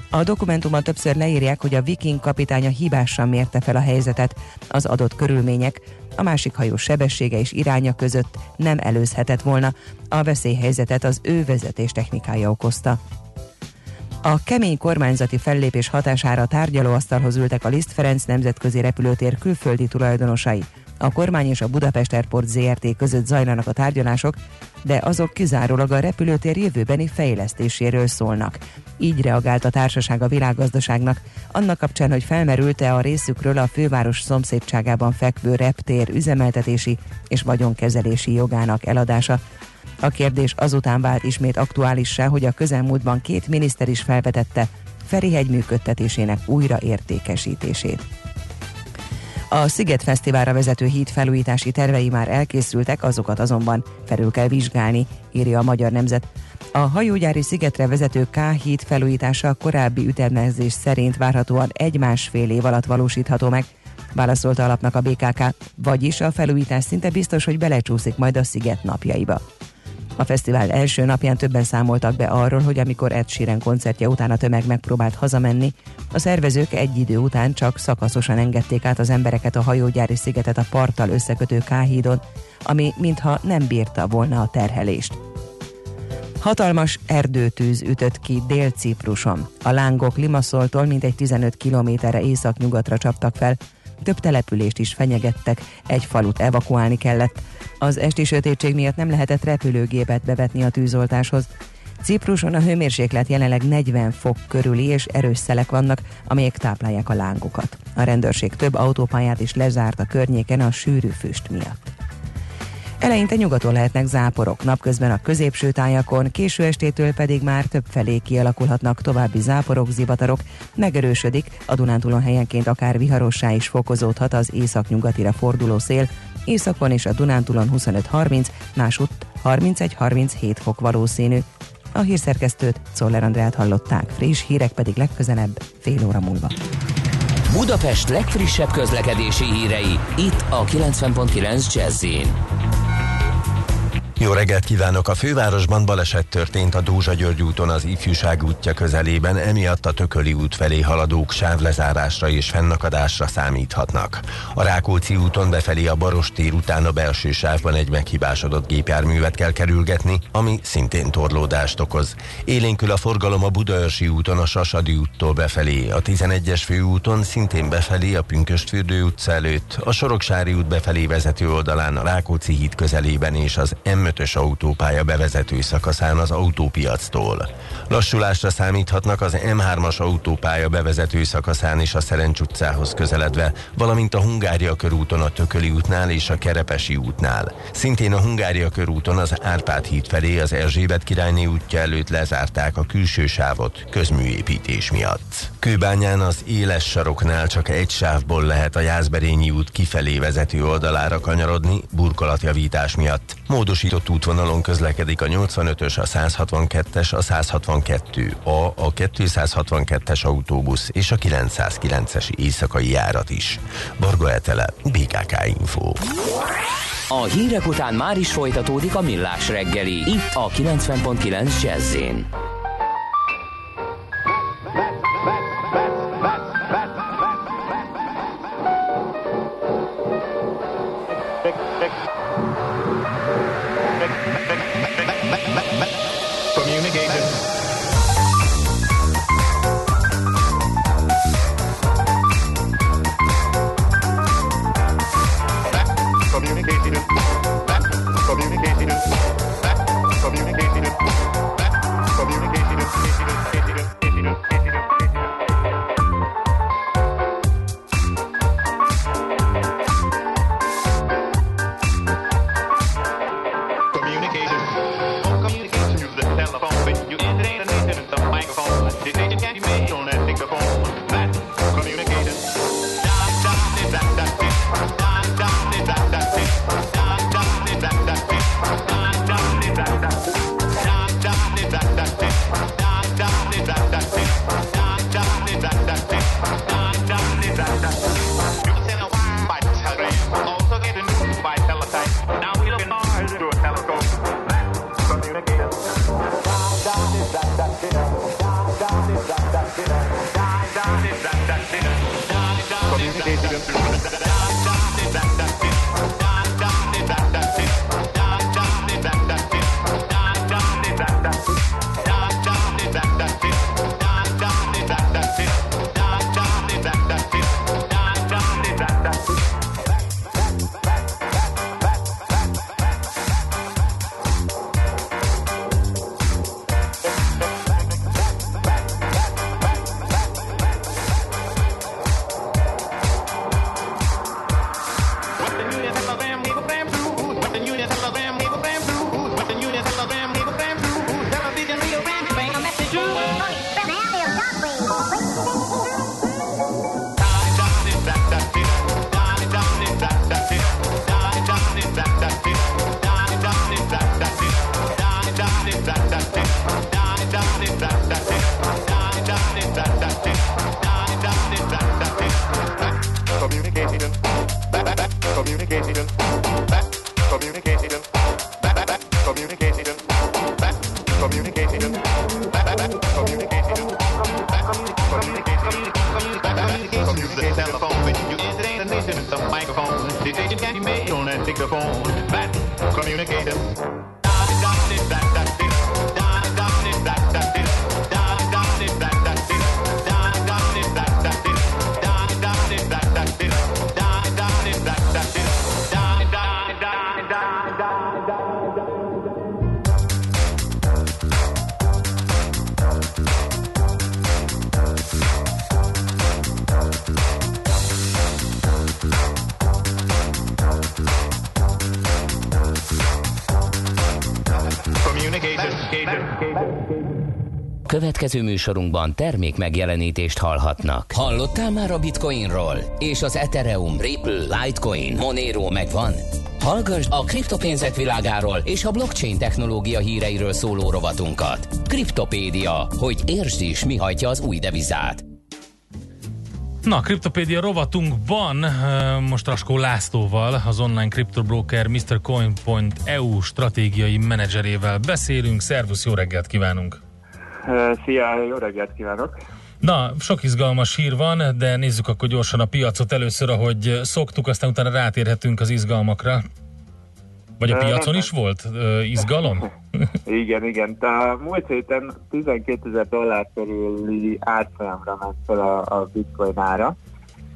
A dokumentumban többször leírják, hogy a Viking kapitánya hibásan mérte fel a helyzetet, az adott körülmények, a másik hajó sebessége és iránya között nem előzhetett volna, a veszélyhelyzetet az ő vezetés technikája okozta. A kemény kormányzati fellépés hatására tárgyalóasztalhoz ültek a Liszt Ferenc nemzetközi repülőtér külföldi tulajdonosai. A kormány és a Budapest Airport zé er té között zajlanak a tárgyalások, de azok kizárólag a repülőtér jövőbeni fejlesztéséről szólnak. Így reagált a társaság a Világgazdaságnak, annak kapcsán, hogy felmerült-e a részükről a főváros szomszédságában fekvő reptér üzemeltetési és vagyonkezelési jogának eladása. A kérdés azután vált ismét aktuálissá, hogy a közelmúltban két miniszter is felvetette Ferihegy működtetésének újraértékesítését. A Sziget Fesztiválra vezető híd felújítási tervei már elkészültek, azokat azonban felül kell vizsgálni, írja a Magyar Nemzet. A hajógyári Szigetre vezető K-híd felújítása a korábbi ütemezés szerint várhatóan egy-másfél év alatt valósítható meg, válaszolta a lapnak a bé ká ká, vagyis a felújítás szinte biztos, hogy belecsúszik majd a Sziget napjaiba. A fesztivál első napján többen számoltak be arról, hogy amikor Ed Sheeran koncertje után a tömeg megpróbált hazamenni, a szervezők egy idő után csak szakaszosan engedték át az embereket a hajógyári Szigetet a parttal összekötő K-hídon, ami mintha nem bírta volna a terhelést. Hatalmas erdőtűz ütött ki Dél-Cipruson. A lángok Limasszoltól mintegy tizenöt kilométerre északnyugatra csaptak fel, több települést is fenyegettek, egy falut evakuálni kellett. Az esti sötétség miatt nem lehetett repülőgépet bevetni a tűzoltáshoz. Cipruson a hőmérséklet jelenleg negyven fok körüli és erős szelek vannak, amelyek táplálják a lángokat. A rendőrség több autópályát is lezárt a környéken a sűrű füst miatt. Eleinte nyugaton lehetnek záporok, napközben a középső tájakon, késő estétől pedig már többfelé kialakulhatnak további záporok, zivatarok, megerősödik, a Dunántúlon helyenként akár viharossá is fokozódhat az északnyugatira forduló szél, északon és a Dunántúlon huszonöt-harminc, másutt harmincegy-harminchét fok valószínű. A hírszerkesztőt, Czoller Andrát hallották, friss hírek pedig legközelebb fél óra múlva. Budapest legfrissebb közlekedési hírei, itt a kilencven pont kilenc Jazz-en. Jó reggelt kívánok! A fővárosban baleset történt a Dózsa-György úton az Ifjúság útja közelében, emiatt a Tököli út felé haladók sávlezárásra és fennakadásra számíthatnak. A Rákóczi úton befelé a Barostér után a belső sávban egy meghibásodott gépjárművet kell kerülgetni, ami szintén torlódást okoz. Élénkül a forgalom a Budaörsi úton a Sasadi úttól befelé, a tizenegyes főúton szintén befelé a Pünkösdfürdő utca előtt, a Soroksári út befelé vezető oldalán a Rákóczi híd közelében és az M ötös autópálya bevezető szakaszán az autópiactól. Lassulásra számíthatnak az M hármas autópálya bevezető szakaszán és a Szerencs utcához közeledve, valamint a Hungária körúton a Tököli útnál és a Kerepesi útnál. Szintén a Hungária körúton az Árpád híd felé az Erzsébet királyné útja előtt lezárták a külső sávot közműépítés miatt. Kőbányán az Éles saroknál csak egy sávból lehet a Jászberényi út kifelé vezető oldalára kanyarodni burkolatjavítás miatt. Módosító útvonalon közlekedik a nyolcvanötös, a száz hatvankettes, a száz hatvankettő A, a kétszázhatvankettes autóbusz és a kilencszázkilences éjszakai járat is. Barga Etele, bé ká ká Info. A hírek után már is folytatódik a Millás reggeli, itt a kilencven egész kilenc Jazz-én. Következő műsorunkban termék megjelenítést hallhatnak. Hallottál már a Bitcoinról? És az Ethereum, Ripple, Litecoin, Monero megvan? Hallgass a kriptopénzek világáról és a blockchain technológia híreiről szóló rovatunkat. Kriptopédia, hogy értsd is, mi hajtja az új devizát. Na, a Kriptopédia rovatunkban most Raskó Lászlóval, az online kriptobroker miszter Coin.eu stratégiai menedzserével beszélünk. Szervusz, jó reggelt kívánunk! Szia, jó reggelt kívánok! Na, sok izgalmas hír van, de nézzük akkor gyorsan a piacot először, ahogy szoktuk, aztán utána rátérhetünk az izgalmakra. Vagy a piacon is volt izgalom? Igen, igen. A múlt héten tizenkétezer dollár körüli árfolyamra ment fel a, a bitcoin ára.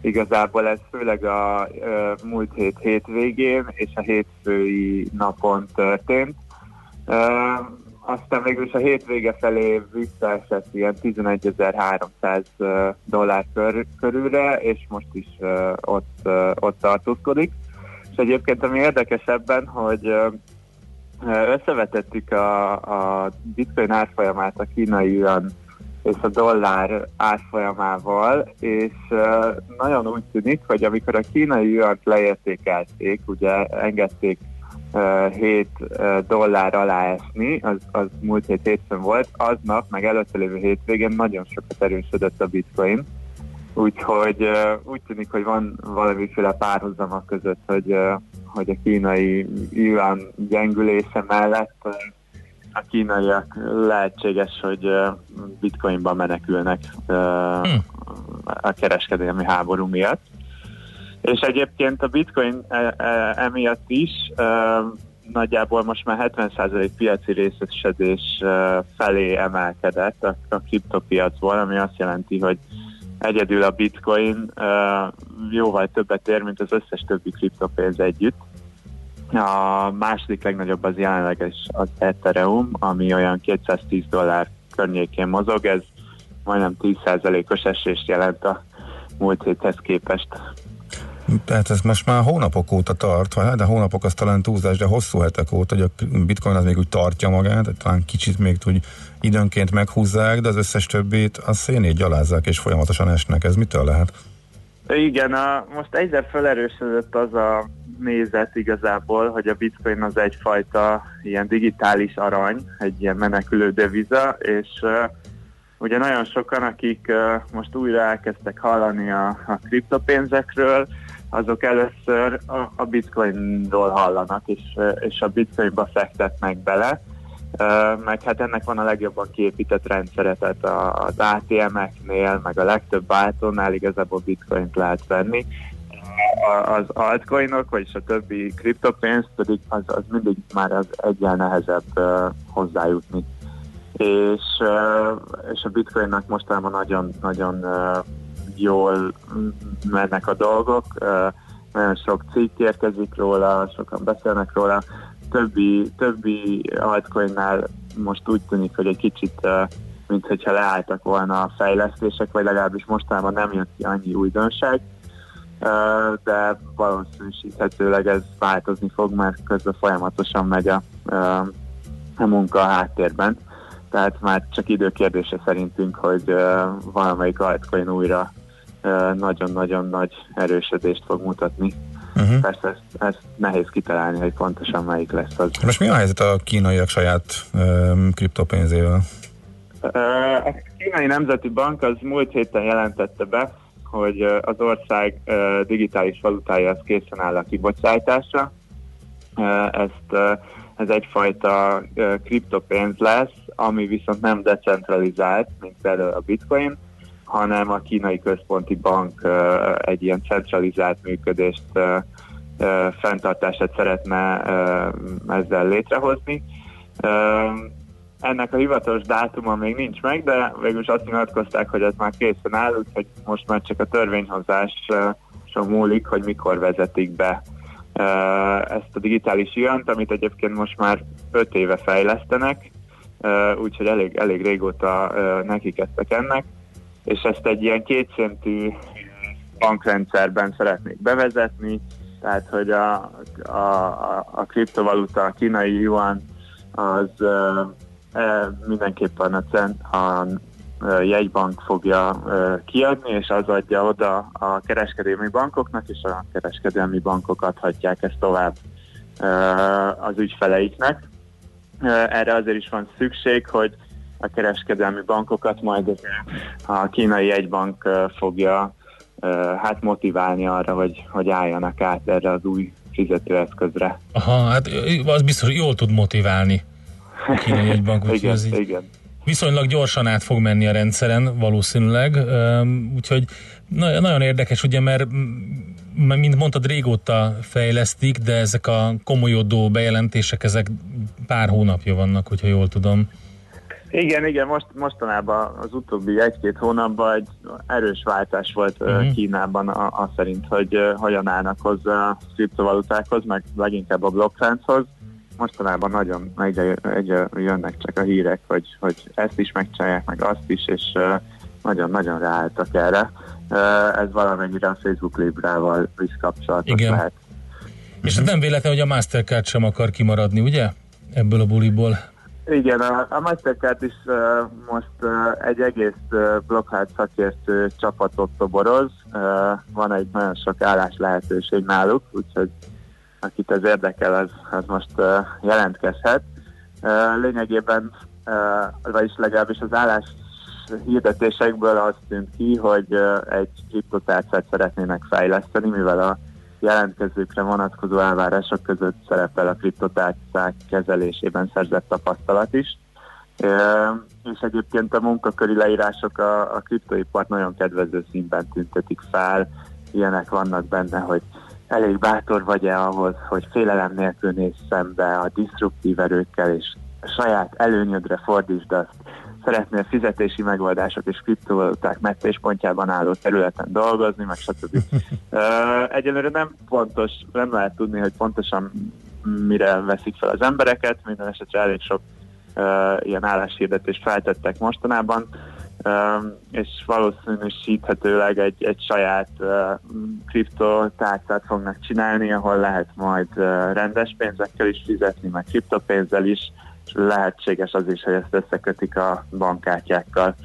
Igazából ez főleg a, a múlt hét hétvégén és a hétfői napon történt. Aztán végül is a hétvége felé visszaesett ilyen tizenegyezer-háromszáz dollár kör, körülre, és most is ott, ott tartózkodik. És egyébként ami érdekesebben, hogy összevetettük a, a bitcoin árfolyamát a kínai yuan és a dollár árfolyamával, és nagyon úgy tűnik, hogy amikor a kínai yuant leértékelték, ugye engedték hét dollár alá esni, az, az múlt hét hétfőn volt, aznap, meg előtte lévő hétvégén nagyon sokat erősödött a bitcoin, úgyhogy úgy tűnik, hogy van valamiféle párhuzama között, hogy, hogy a kínai yuan gyengülése mellett a kínaiak lehetséges, hogy bitcoinba menekülnek a kereskedelmi háború miatt. És egyébként a bitcoin emiatt is nagyjából most már hetven százalék piaci részesedés felé emelkedett a kriptopiacból, ami azt jelenti, hogy egyedül a bitcoin jóval többet ér, mint az összes többi kriptopénz együtt. A második legnagyobb az jelenleg az Ethereum, ami olyan kétszáztíz dollár környékén mozog, ez majdnem tíz százalékos esést jelent a múlt héthez képest. Tehát ez most már hónapok óta tart, vagy de hónapok az talán túlzás, de hosszú hetek óta, hogy a bitcoin az még úgy tartja magát, talán kicsit még úgy időnként meghúzzák, de az összes többit a szénét gyalázzák és folyamatosan esnek. Ez mitől lehet? Igen, a, most egyre felerősödött az a nézet igazából, hogy a bitcoin az egyfajta ilyen digitális arany, egy ilyen menekülő deviza, és uh, ugye nagyon sokan, akik uh, most újra elkezdtek hallani a, a kriptopénzekről, azok először a, a bitcoinról hallanak, és, és a bitcoinba fektetnek bele, uh, meg hát ennek van a legjobban kiépített rendszere, tehát az á té em-eknél, meg a legtöbb áltónál igazából bitcoint lehet venni. Az altcoinok, vagyis a többi kriptopénz pedig az, az mindig már az egyen nehezebb uh, hozzájutni. És, uh, és a bitcoinnak mostanában nagyon-nagyon uh, jól mennek a dolgok, uh, nagyon sok cikk érkezik róla, sokan beszélnek róla, többi, többi altcoinnál most úgy tűnik, hogy egy kicsit uh, mint hogyha leálltak volna a fejlesztések, vagy legalábbis mostanában nem jön ki annyi újdonság, de valószínűsíthetőleg ez változni fog, mert közben folyamatosan megy a, a munka a háttérben. Tehát már csak időkérdése szerintünk, hogy valamelyik altcoin újra nagyon-nagyon nagy erősödést fog mutatni. Uh-huh. Persze ezt, ezt nehéz kitalálni, hogy pontosan melyik lesz az. Most mi a helyzet a kínaiak saját um, kriptopénzével? A Kínai Nemzeti Bank az múlt héten jelentette be, hogy az ország digitális valutája az készen áll a kibocsájtásra. Ezt, ez egyfajta kriptopénz lesz, ami viszont nem decentralizált, mint például a bitcoin, hanem a Kínai Központi Bank egy ilyen centralizált működést, fenntartását szeretne ezzel létrehozni. Ennek a hivatalos dátuma még nincs meg, de végülis azt nyilatkozták, hogy ez már készen áll, úgyhogy most már csak a törvényhozáson múlik, hogy mikor vezetik be ezt a digitális ilyent, amit egyébként most már öt éve fejlesztenek, úgyhogy elég, elég régóta nekikeztek ennek, és ezt egy ilyen kétszintű bankrendszerben szeretnék bevezetni, tehát hogy a, a, a, a kriptovaluta, a kínai yuan az mindenképpen a, cent, a jegybank fogja kiadni, és az adja oda a kereskedelmi bankoknak, és a kereskedelmi bankok adhatják ezt tovább az ügyfeleiknek. Erre azért is van szükség, hogy a kereskedelmi bankokat majd a kínai jegybank fogja hát motiválni arra, hogy, hogy álljanak át erre az új fizetőeszközre. Aha, hát az biztos, hogy jól tud motiválni. Kínai jegybank, úgyhogy ez így viszonylag gyorsan át fog menni a rendszeren valószínűleg, úgyhogy nagyon érdekes, ugye, mert mint mondtad, régóta fejlesztik, de ezek a komolyodó bejelentések, ezek pár hónapja vannak, hogyha jól tudom. Igen, igen, most, mostanában az utóbbi egy-két hónapban egy erős váltás volt mm. Kínában az szerint, hogy hogyan állnak hozzá a kriptovalutákhoz, meg leginkább a blokklánchoz. Mostanában nagyon egyre, egyre jönnek csak a hírek, hogy, hogy ezt is megcsinálják, meg azt is, és nagyon-nagyon ráálltak erre. Ez valamennyire a Facebook Librával is kapcsolatos lehet. És nem véletlen, hogy a Mastercard sem akar kimaradni, ugye? Ebből a buliból. Igen, a, a Mastercard is most egy egész blokkád szakértő csapatot toboroz. Van egy nagyon sok állás lehetőség náluk, úgyhogy akit ez érdekel, az, az most uh, jelentkezhet. Uh, lényegében, uh, vagyis legalábbis az állás hirdetésekből azt tűnt ki, hogy uh, egy kriptotárcát szeretnének fejleszteni, mivel a jelentkezőkre vonatkozó elvárások között szerepel a kriptotárcák kezelésében szerzett tapasztalat is. És egyébként a munkaköri leírások a, a kriptoipart nagyon kedvező színben tüntetik fel. Ilyenek vannak benne, hogy elég bátor vagy-e ahhoz, hogy félelem nélkül nézz szembe a diszruptív erőkkel, és a saját előnyödre fordítsd azt. Szeretnél fizetési megoldások és kriptovaluták meccéspontjában álló területen dolgozni, meg stb. Egyelőre nem pontos, nem lehet tudni, hogy pontosan mire veszik fel az embereket, minden esetre elég sok uh, ilyen álláshirdetést feltettek mostanában, uh, és valószínűsíthetőleg egy, egy saját uh, kriptotárcát fognak csinálni, ahol lehet majd uh, rendes pénzekkel is fizetni, meg kriptopénzzel is, lehetséges az is, hogy ezt összekötik a bankkártyákkal,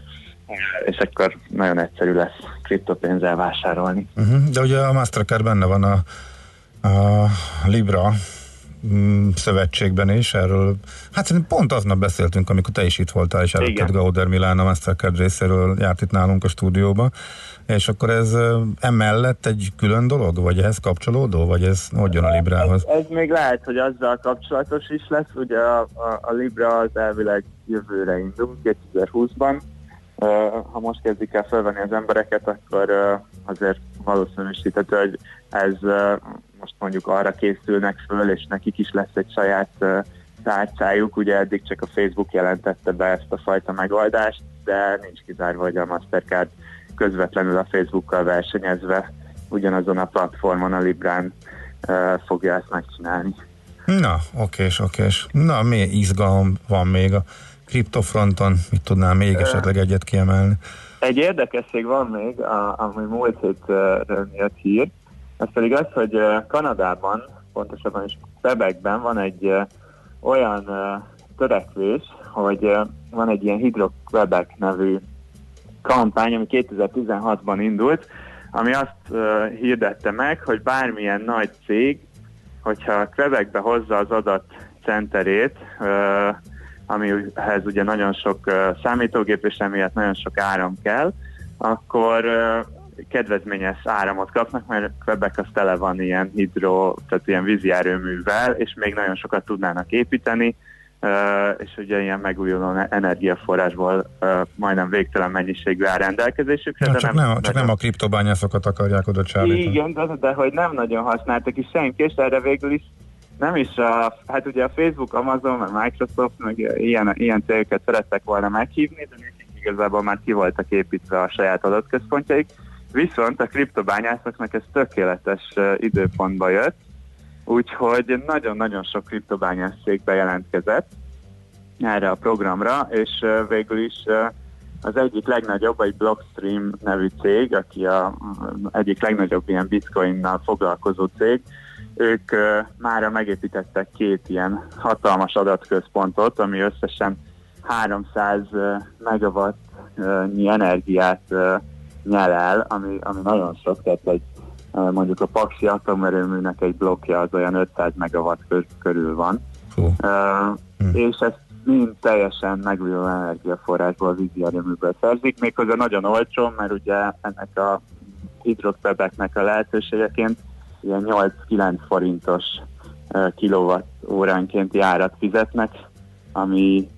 és akkor nagyon egyszerű lesz kriptopénzzel vásárolni. Uh-huh, de ugye a Mastercard benne van a, a Libra mm, szövetségben is, erről hát pont aznap beszéltünk, amikor te is itt voltál, és előtted Gauder Milán a Mastercard részéről járt itt nálunk a stúdióba, és akkor ez emellett egy külön dolog, vagy ehhez kapcsolódó, vagy ez hogy jön a Librához? Ez, ez még lehet, hogy azzal kapcsolatos is lesz, ugye a, a, a Libra az elvileg jövőre indul, kétezer-húszban. Uh, ha most kezdik el felvenni az embereket, akkor uh, azért valószínűsíthető, hogy ez uh, most mondjuk arra készülnek föl, és nekik is lesz egy saját uh, tárcájuk, ugye eddig csak a Facebook jelentette be ezt a fajta megoldást, de nincs kizárva, hogy a Mastercard közvetlenül a Facebookkal versenyezve ugyanazon a platformon, a Librán uh, fogja ezt megcsinálni. Na, okés, okés. Na, mi izgalom van még a kriptofronton? Mit tudnál még uh, esetleg egyet kiemelni? Egy érdekesség van még, a, ami múlt hétről uh, jött hír. Ez pedig az, hogy uh, Kanadában, pontosabban is Quebecben van egy uh, olyan uh, törekvés, hogy uh, van egy ilyen Hydro Quebec nevű kampány, ami kétezer-tizenhatban indult, ami azt uh, hirdette meg, hogy bármilyen nagy cég, hogyha Quebecbe hozza az adatcenterét, uh, amihez ugye nagyon sok uh, számítógép és emiatt nagyon sok áram kell, akkor uh, kedvezményes áramot kapnak, mert Quebec az tele van ilyen hidro, tehát ilyen vízi erőművel, és még nagyon sokat tudnának építeni, Uh, és ugye ilyen megújuló energiaforrásból uh, majdnem végtelen mennyiségű áll rendelkezésükre. Ja, de csak nem, nem, csak nem a kriptobányászokat akarják oda csábítani. Igen, de, de hogy nem nagyon használtak is senki, és erre végül is nem is, a, hát ugye a Facebook, Amazon, meg Microsoft, meg ilyen, ilyen cégeket szerettek volna meghívni, de nekik igazából már ki voltak építve a saját adatközpontjaik. Viszont a kriptobányászoknak ez tökéletes uh, időpontba jött, úgyhogy nagyon-nagyon sok kriptobányász cég bejelentkezett erre a programra, és végül is az egyik legnagyobb, egy Blockstream nevű cég, aki a egyik legnagyobb ilyen bitcoinnal foglalkozó cég, ők mára megépítettek két ilyen hatalmas adatközpontot, ami összesen háromszáz megawattnyi energiát nyel el, ami, ami nagyon sok, tehát egy mondjuk a paksi atomerőműnek egy blokkja az olyan ötszáz megawatt körül van. Uh, mm. És ezt mind teljesen megújuló energiaforrásból, vízi erőműből szerzik, méghozzá nagyon olcsó, mert ugye ennek a hidrotbebeknek a lehetőségeként ilyen nyolc-kilenc forintos uh, kilowatt óránkénti árat fizetnek, ami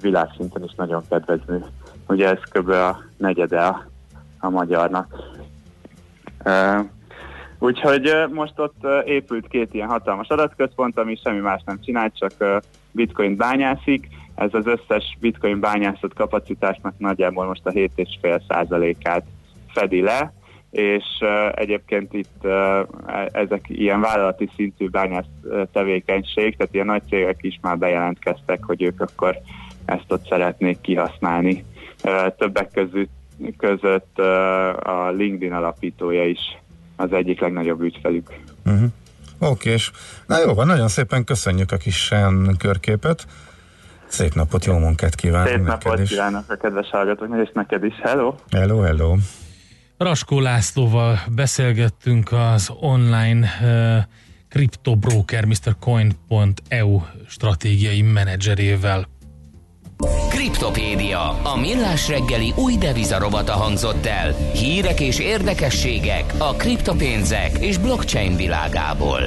világszinten is nagyon kedvező. Ugye ez kb. A negyede a, a magyarnak. Uh, Úgyhogy most ott épült két ilyen hatalmas adatközpont, ami semmi más nem csinált, csak bitcoin bányászik. Ez az összes bitcoin bányászott kapacitásnak nagyjából most a hét egész öt százalékát fedi le, és egyébként itt ezek ilyen vállalati szintű bányász tevékenység, tehát ilyen nagy cégek is már bejelentkeztek, hogy ők akkor ezt ott szeretnék kihasználni. Többek között, között a LinkedIn alapítója is az egyik legnagyobb ügyfelük. Uh-huh. Oké, és na jó van, nagyon szépen köszönjük a kis Shen körképet. Szép napot, jó munkát kívánok neked is. Szép napot kívánok a kedves hallgatóknak, és neked is. Hello! Hello, hello! Raskó Lászlóval beszélgettünk az online uh, kriptobróker miszter Coin pont e u stratégiai menedzserével. Kriptopédia, a Millás reggeli új devizarovata hangzott el. Hírek és érdekességek a kriptopénzek és blockchain világából.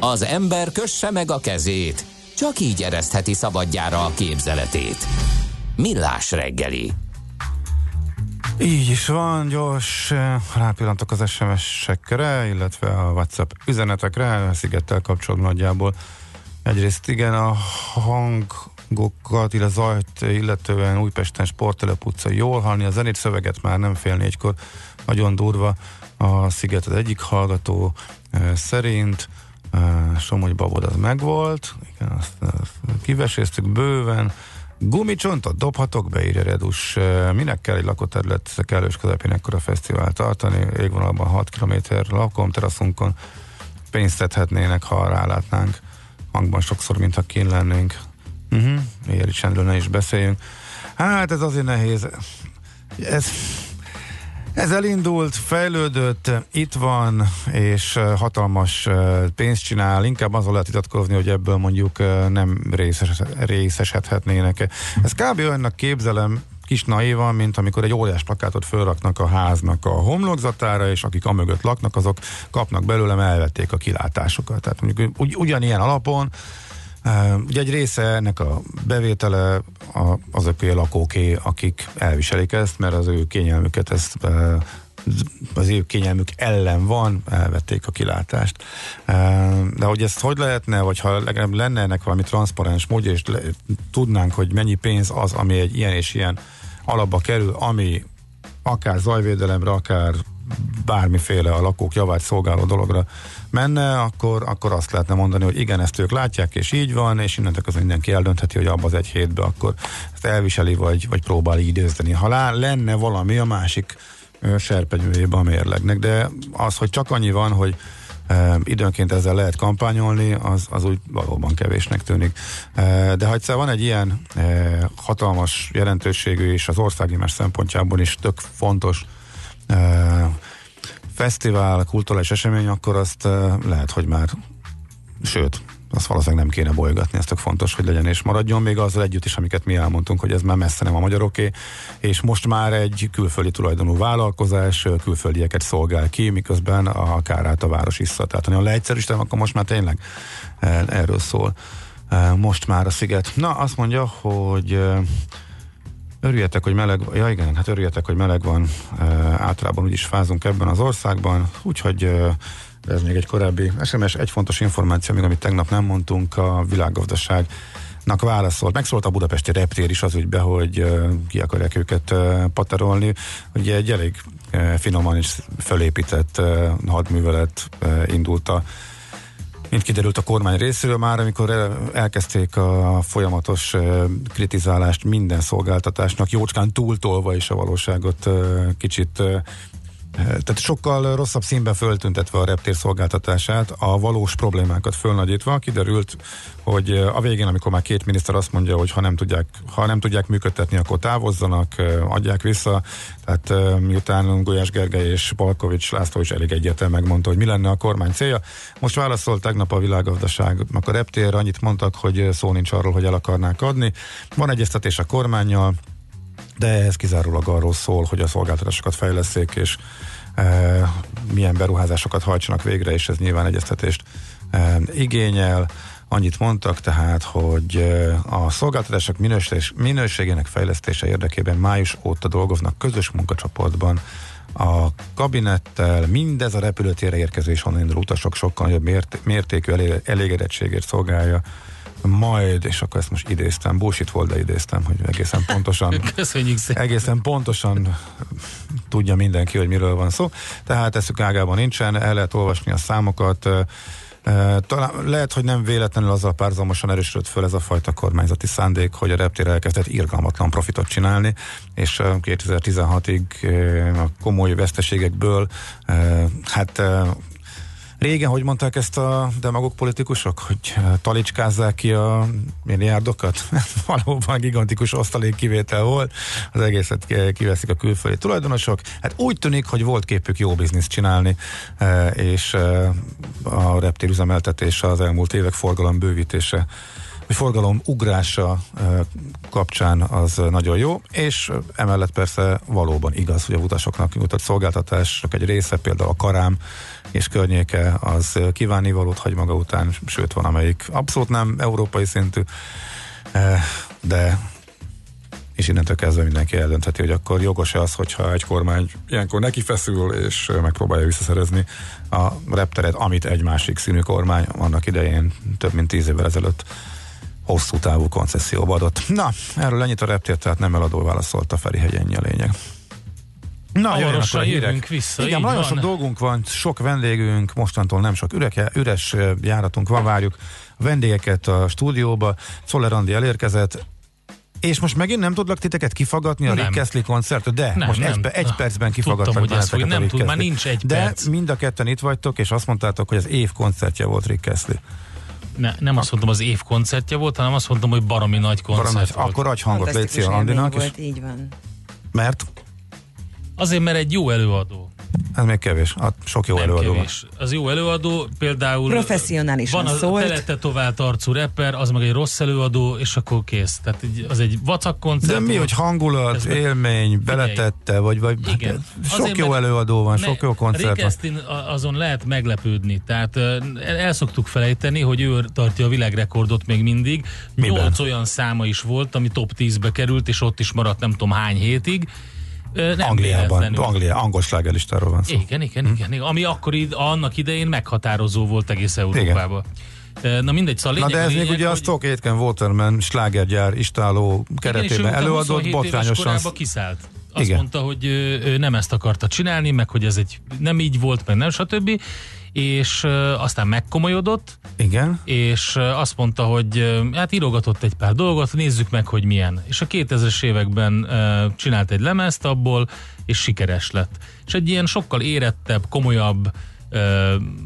Az ember kösse meg a kezét, csak így eresztheti szabadjára a képzeletét. Millás reggeli. Így is van, gyors rápillantok az es em es-ekre, illetve a WhatsApp üzenetekre, a Szigettel kapcsolatban nagyjából. Egyrészt igen, a hangokat, illetve zajt, illetően Újpesten Sporttelep utca jól hallani, a zenét, szöveget már nem fél négykor, nagyon durva a Sziget az egyik hallgató szerint. Uh, Somogybabodon az megvolt, igen, azt, azt kiveséztük bőven. Gumicsontot dobhatok, beírja Redus. Uh, minek kell egy lakóterület kellős közepén ekkora fesztivált tartani? Égvonalban hat kilométer lakom, teraszunkon pénzt tethetnének, ha rálátnánk. Hangban sokszor, mintha kín lennénk. Uh-huh. Éjjel is rendről ne is beszéljünk. Hát ez azért nehéz. Ez... Ez elindult, fejlődött, itt van, és hatalmas pénzt csinál, inkább azon lehet vitatkozni, hogy ebből mondjuk nem részes, részesedhetnének. Ez kb. Olyannak képzelem, kis naivan, mint amikor egy óriás plakátot fölraknak a háznak a homlokzatára, és akik amögött laknak, azok kapnak belőlem, elvették a kilátásokat. Tehát mondjuk ugy, ugyanilyen alapon, ugye egy része ennek a bevétele azoké a lakóké, akik elviselik ezt, mert az ő kényelmüket ezt az ő kényelmük ellen van, elvették a kilátást. De hogy ezt hogy lehetne, vagy ha legalább lenne ennek valami transzparens módja, és le, tudnánk, hogy mennyi pénz az, ami egy ilyen és ilyen alapba kerül, ami akár zajvédelemre, akár bármiféle a lakók javát szolgáló dologra menne, akkor, akkor azt lehetne mondani, hogy igen, ezt ők látják, és így van, és innentől az mindenki eldöntheti, hogy abban az egy hétben akkor ezt elviseli, vagy, vagy próbál így időzni. Ha lá, lenne valami a másik serpenyőjében a mérlegnek, de az, hogy csak annyi van, hogy e, időnként ezzel lehet kampányolni, az, az úgy valóban kevésnek tűnik. E, de ha egyszer van egy ilyen e, hatalmas jelentőségű, és az országimás szempontjából is tök fontos e, fesztivál, kulturális esemény, akkor azt e, lehet, hogy már sőt, azt valószínűleg nem kéne bolygatni, ez tök fontos, hogy legyen és maradjon, még azzal együtt is, amiket mi elmondtunk, hogy ez már messze nem a magyaroké, és most már egy külföldi tulajdonú vállalkozás külföldieket szolgál ki, miközben a kárát a város iszta. Tehát ha leegyszerűsítem, akkor most már tényleg erről szól most már a sziget. Na, azt mondja, hogy örüljetek, hogy meleg van. Ja igen, hát örüljetek, hogy meleg van. Általában úgyis fázunk ebben az országban, úgyhogy ez még egy korábbi es em es, egy fontos információ, még amit tegnap nem mondtunk, a világgazdaságnak válaszolt. Megszólt a budapesti reptér is az ügybe, hogy uh, ki akarják őket uh, paterolni. Ugye egy elég uh, finoman és fölépített uh, hadművelet uh, indult a mint kiderült a kormány részéről már, amikor elkezdték a folyamatos kritizálást minden szolgáltatásnak, jócskán túltolva is a valóságot uh, kicsit uh, tehát sokkal rosszabb színben föltüntetve a reptér szolgáltatását, a valós problémákat fölnagyítva, kiderült, hogy a végén, amikor már két miniszter azt mondja, hogy ha nem tudják, ha nem tudják működtetni, akkor távozzanak, adják vissza, tehát miután Gulyás Gergely és Balkovics László is elég egyértelműen megmondta, hogy mi lenne a kormány célja. Most válaszolt tegnap a világgazdaságnak a reptér, annyit mondtak, hogy szó nincs arról, hogy el akarnák adni. Van egyeztetés a kormánnyal, de ez kizárólag arról szól, hogy a szolgáltatásokat fejlesszék, és e, milyen beruházásokat hajtsanak végre, és ez nyilván egyeztetést e, igényel. Annyit mondtak tehát, hogy a szolgáltatások minőség, minőségének fejlesztése érdekében május óta dolgoznak közös munkacsoportban a kabinettel, mindez a repülőtérre érkező és onnan induló utasok sokkal nagyobb mért, mértékű elégedettségért szolgálja majd, és akkor ezt most idéztem, bullshit volt, de idéztem, hogy egészen pontosan köszönjük szépen. Egészen pontosan tudja mindenki, hogy miről van szó. Tehát eszük ágában nincsen, el lehet olvasni a számokat. Talán, lehet, hogy nem véletlenül azzal párzamosan erősödött föl ez a fajta kormányzati szándék, hogy a reptér elkezdett irgalmatlan profitot csinálni, és kétezer-tizenhatig a komoly veszteségekből hát régen, hogy mondták ezt a demagóg politikusok, hogy talicskázzák ki a milliárdokat? Valóban gigantikus osztalék kivétel volt, az egészet kiveszik a külföldi tulajdonosok. Hát úgy tűnik, hogy volt képük jó bizniszt csinálni, és a reptér üzemeltetése az elmúlt évek forgalom bővítése, vagy forgalom ugrása kapcsán az nagyon jó, és emellett persze valóban igaz, hogy a utasoknak nyújtott szolgáltatások egy része, például a Karám és környéke, az kívánnivalót hagy maga után, sőt van amelyik abszolút nem európai szintű, de és innentől kezdve mindenki eldöntheti, hogy akkor jogos-e az, hogyha egy kormány ilyenkor neki feszül, és megpróbálja visszaszerezni a repteret, amit egy másik színű kormány annak idején több mint tíz évvel ezelőtt hosszú távú koncesszióba adott. Na, erről ennyit a reptér, tehát nem eladó válaszolt a Ferihegyen, ennyi a lényeg. Na, hamarosan jövünk vissza. Igen, nagyon van. Sok dolgunk van, sok vendégünk, mostantól nem sok üreke, üres járatunk van, várjuk a vendégeket a stúdióba. Czoller Andi elérkezett, és most megint nem tudlak titeket kifagatni a Rick Astley koncertől, de nem, most nem. Egy, egy percben kifagadtam. Tudtam, nem tud, már nincs egy de perc. De mind a ketten itt vagytok, és azt mondtátok, hogy az év koncertje volt Rick Astley. Ne, nem azt mondtam, az év koncertje volt, hanem azt mondtam, hogy baromi nagy koncert baromi, volt. Akkor adj hangot, légy szia Andinak. Volt, így van. Mert? Azért, mert egy jó előadó. Ez még kevés. Hát sok jó nem előadó kevés. Van. Az jó előadó, például professzionálisan van a szólt. Teletetovált arcú rapper, az meg egy rossz előadó, és akkor kész. Tehát az egy vacak koncert. De mi, hogy hangulat, élmény, beletette, vagy, vagy hát, sok azért, jó előadó van, sok jó koncert Rick van. Azon lehet meglepődni. Tehát el szoktuk felejteni, hogy ő tartja a világrekordot még mindig. Miben? nyolc olyan száma is volt, ami top tízbe került, és ott is maradt nem tudom hány hétig. Nem Angliában, Anglia, angol slágerlistáról van szó. Igen, igen, hm? igen, igen. Ami akkor id- annak idején meghatározó volt egész Európában. Igen. Na mindegy, szóval lényeg, Na de ez lényeg, még ugye hogy... a Stock Aitken Waterman slágergyár istáló keretében előadott, botrányosan kiszállt. Azt igen. mondta, hogy ő nem ezt akarta csinálni, meg hogy ez egy nem így volt, meg nem, stb. És aztán megkomolyodott. Igen. És azt mondta, hogy hát írogatott egy pár dolgot, nézzük meg, hogy milyen. És a kétezres években csinált egy lemezt abból, és sikeres lett. És egy ilyen sokkal érettebb, komolyabb,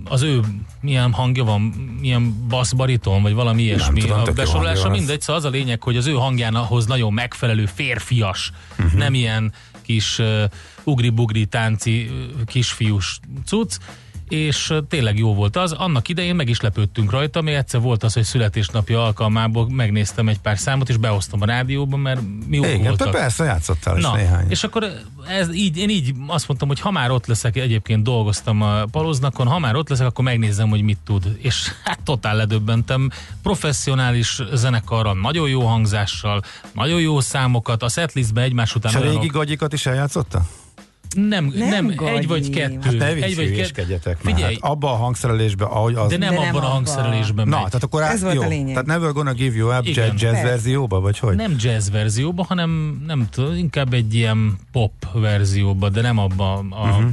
az ő milyen hangja van, milyen basszbariton, vagy valami ilyesmi tudom, a besorolása, mindegy, szóval az a lényeg, hogy az ő hangjához nagyon megfelelő férfias, uh-huh. nem ilyen kis uh, ugri-bugri tánci uh, kisfiús cucc, és tényleg jó volt az. Annak idején meg is lepődtünk rajta, még egyszer volt az, hogy születésnapja alkalmából megnéztem egy pár számot, és behoztam a rádióban, mert mi ók voltak. Persze, játszottál is néhány. És akkor ez így, én így azt mondtam, hogy ha már ott leszek, egyébként dolgoztam a Paloznakon, ha már ott leszek, akkor megnézem, hogy mit tud. És hát totál ledöbbentem. Professzionális zenekarra, nagyon jó hangzással, nagyon jó számokat, a setlistbe egymás után... És a régi gagyikat is eljátszotta? Nem, nem, nem egy vagy kettő. Hát ne egy vagy kettő. Figyelj. Hát abban a hangszerelésben, ahogy az... De nem, de nem abban a hangszerelésben. Na, tehát akkor ez át, jó. Tehát Never Gonna Give You Up jazz, jazz verzióba, vagy hogy? Nem jazz verzióba, hanem nem tudom, inkább egy ilyen pop verzióba, de nem abban a, uh-huh.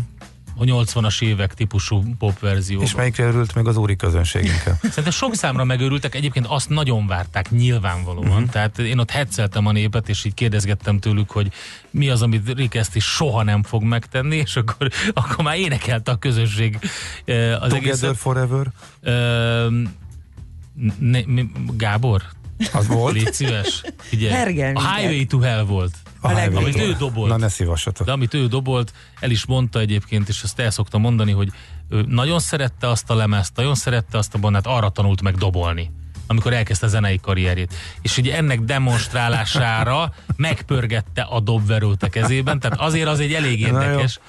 a nyolcvanas évek típusú pop verzióba. És melyikre örült még az úri közönségünkkel? Szerintem sok számra megörültek, egyébként azt nagyon várták, nyilvánvalóan. Uh-huh. Tehát én ott hetszeltem a népet, és így kérdezgettem tőlük, hogy mi az, amit Rick Eszti soha nem fog megtenni, és akkor, akkor már énekelte a közösség az Together egészet. Forever? Uh, ne, mi, Gábor? Az volt? Légy szíves. Figyelj, a Highway to Hell volt. A amit ő dobolt. Na ne szívassatok. De amit ő dobolt, el is mondta egyébként, és azt el szoktam mondani, hogy ő nagyon szerette azt a lemezt, nagyon szerette azt a bonnát, arra tanult meg dobolni, amikor elkezdte a zenei karrierjét. És ugye ennek demonstrálására megpörgette a dobverőt a kezében, tehát azért az egy elég érdekes.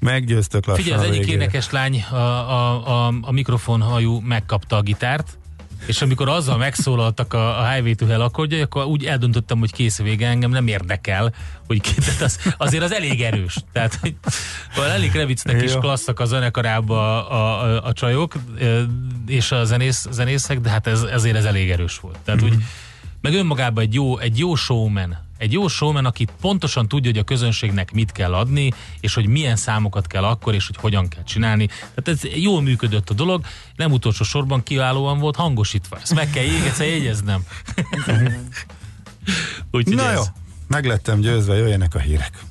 Meggyőztök lassan. Figyelj, az egyik énekes lány a, a, a, a mikrofonhajú megkapta a gitárt, és amikor azzal megszólaltak a, a Highway to Hell akkordjai, akkor úgy eldöntöttem, hogy kész vége, engem nem érdekel, hogy az, azért az elég erős. Tehát elég Revicznek is klasszak a zenekarába a, a, a csajok és a zenész, zenészek, de hát ez, ezért ez elég erős volt. Tehát mm-hmm. úgy, meg önmagában egy jó, egy jó showman, egy jó showman, aki pontosan tudja, hogy a közönségnek mit kell adni, és hogy milyen számokat kell akkor, és hogy hogyan kell csinálni. Tehát ez jól működött a dolog, nem utolsó sorban kiválóan volt hangosítva. Ezt meg kell egyszer jegyeznem. Úgy, na ez... jó, meglettem győzve, jöjjenek a hírek.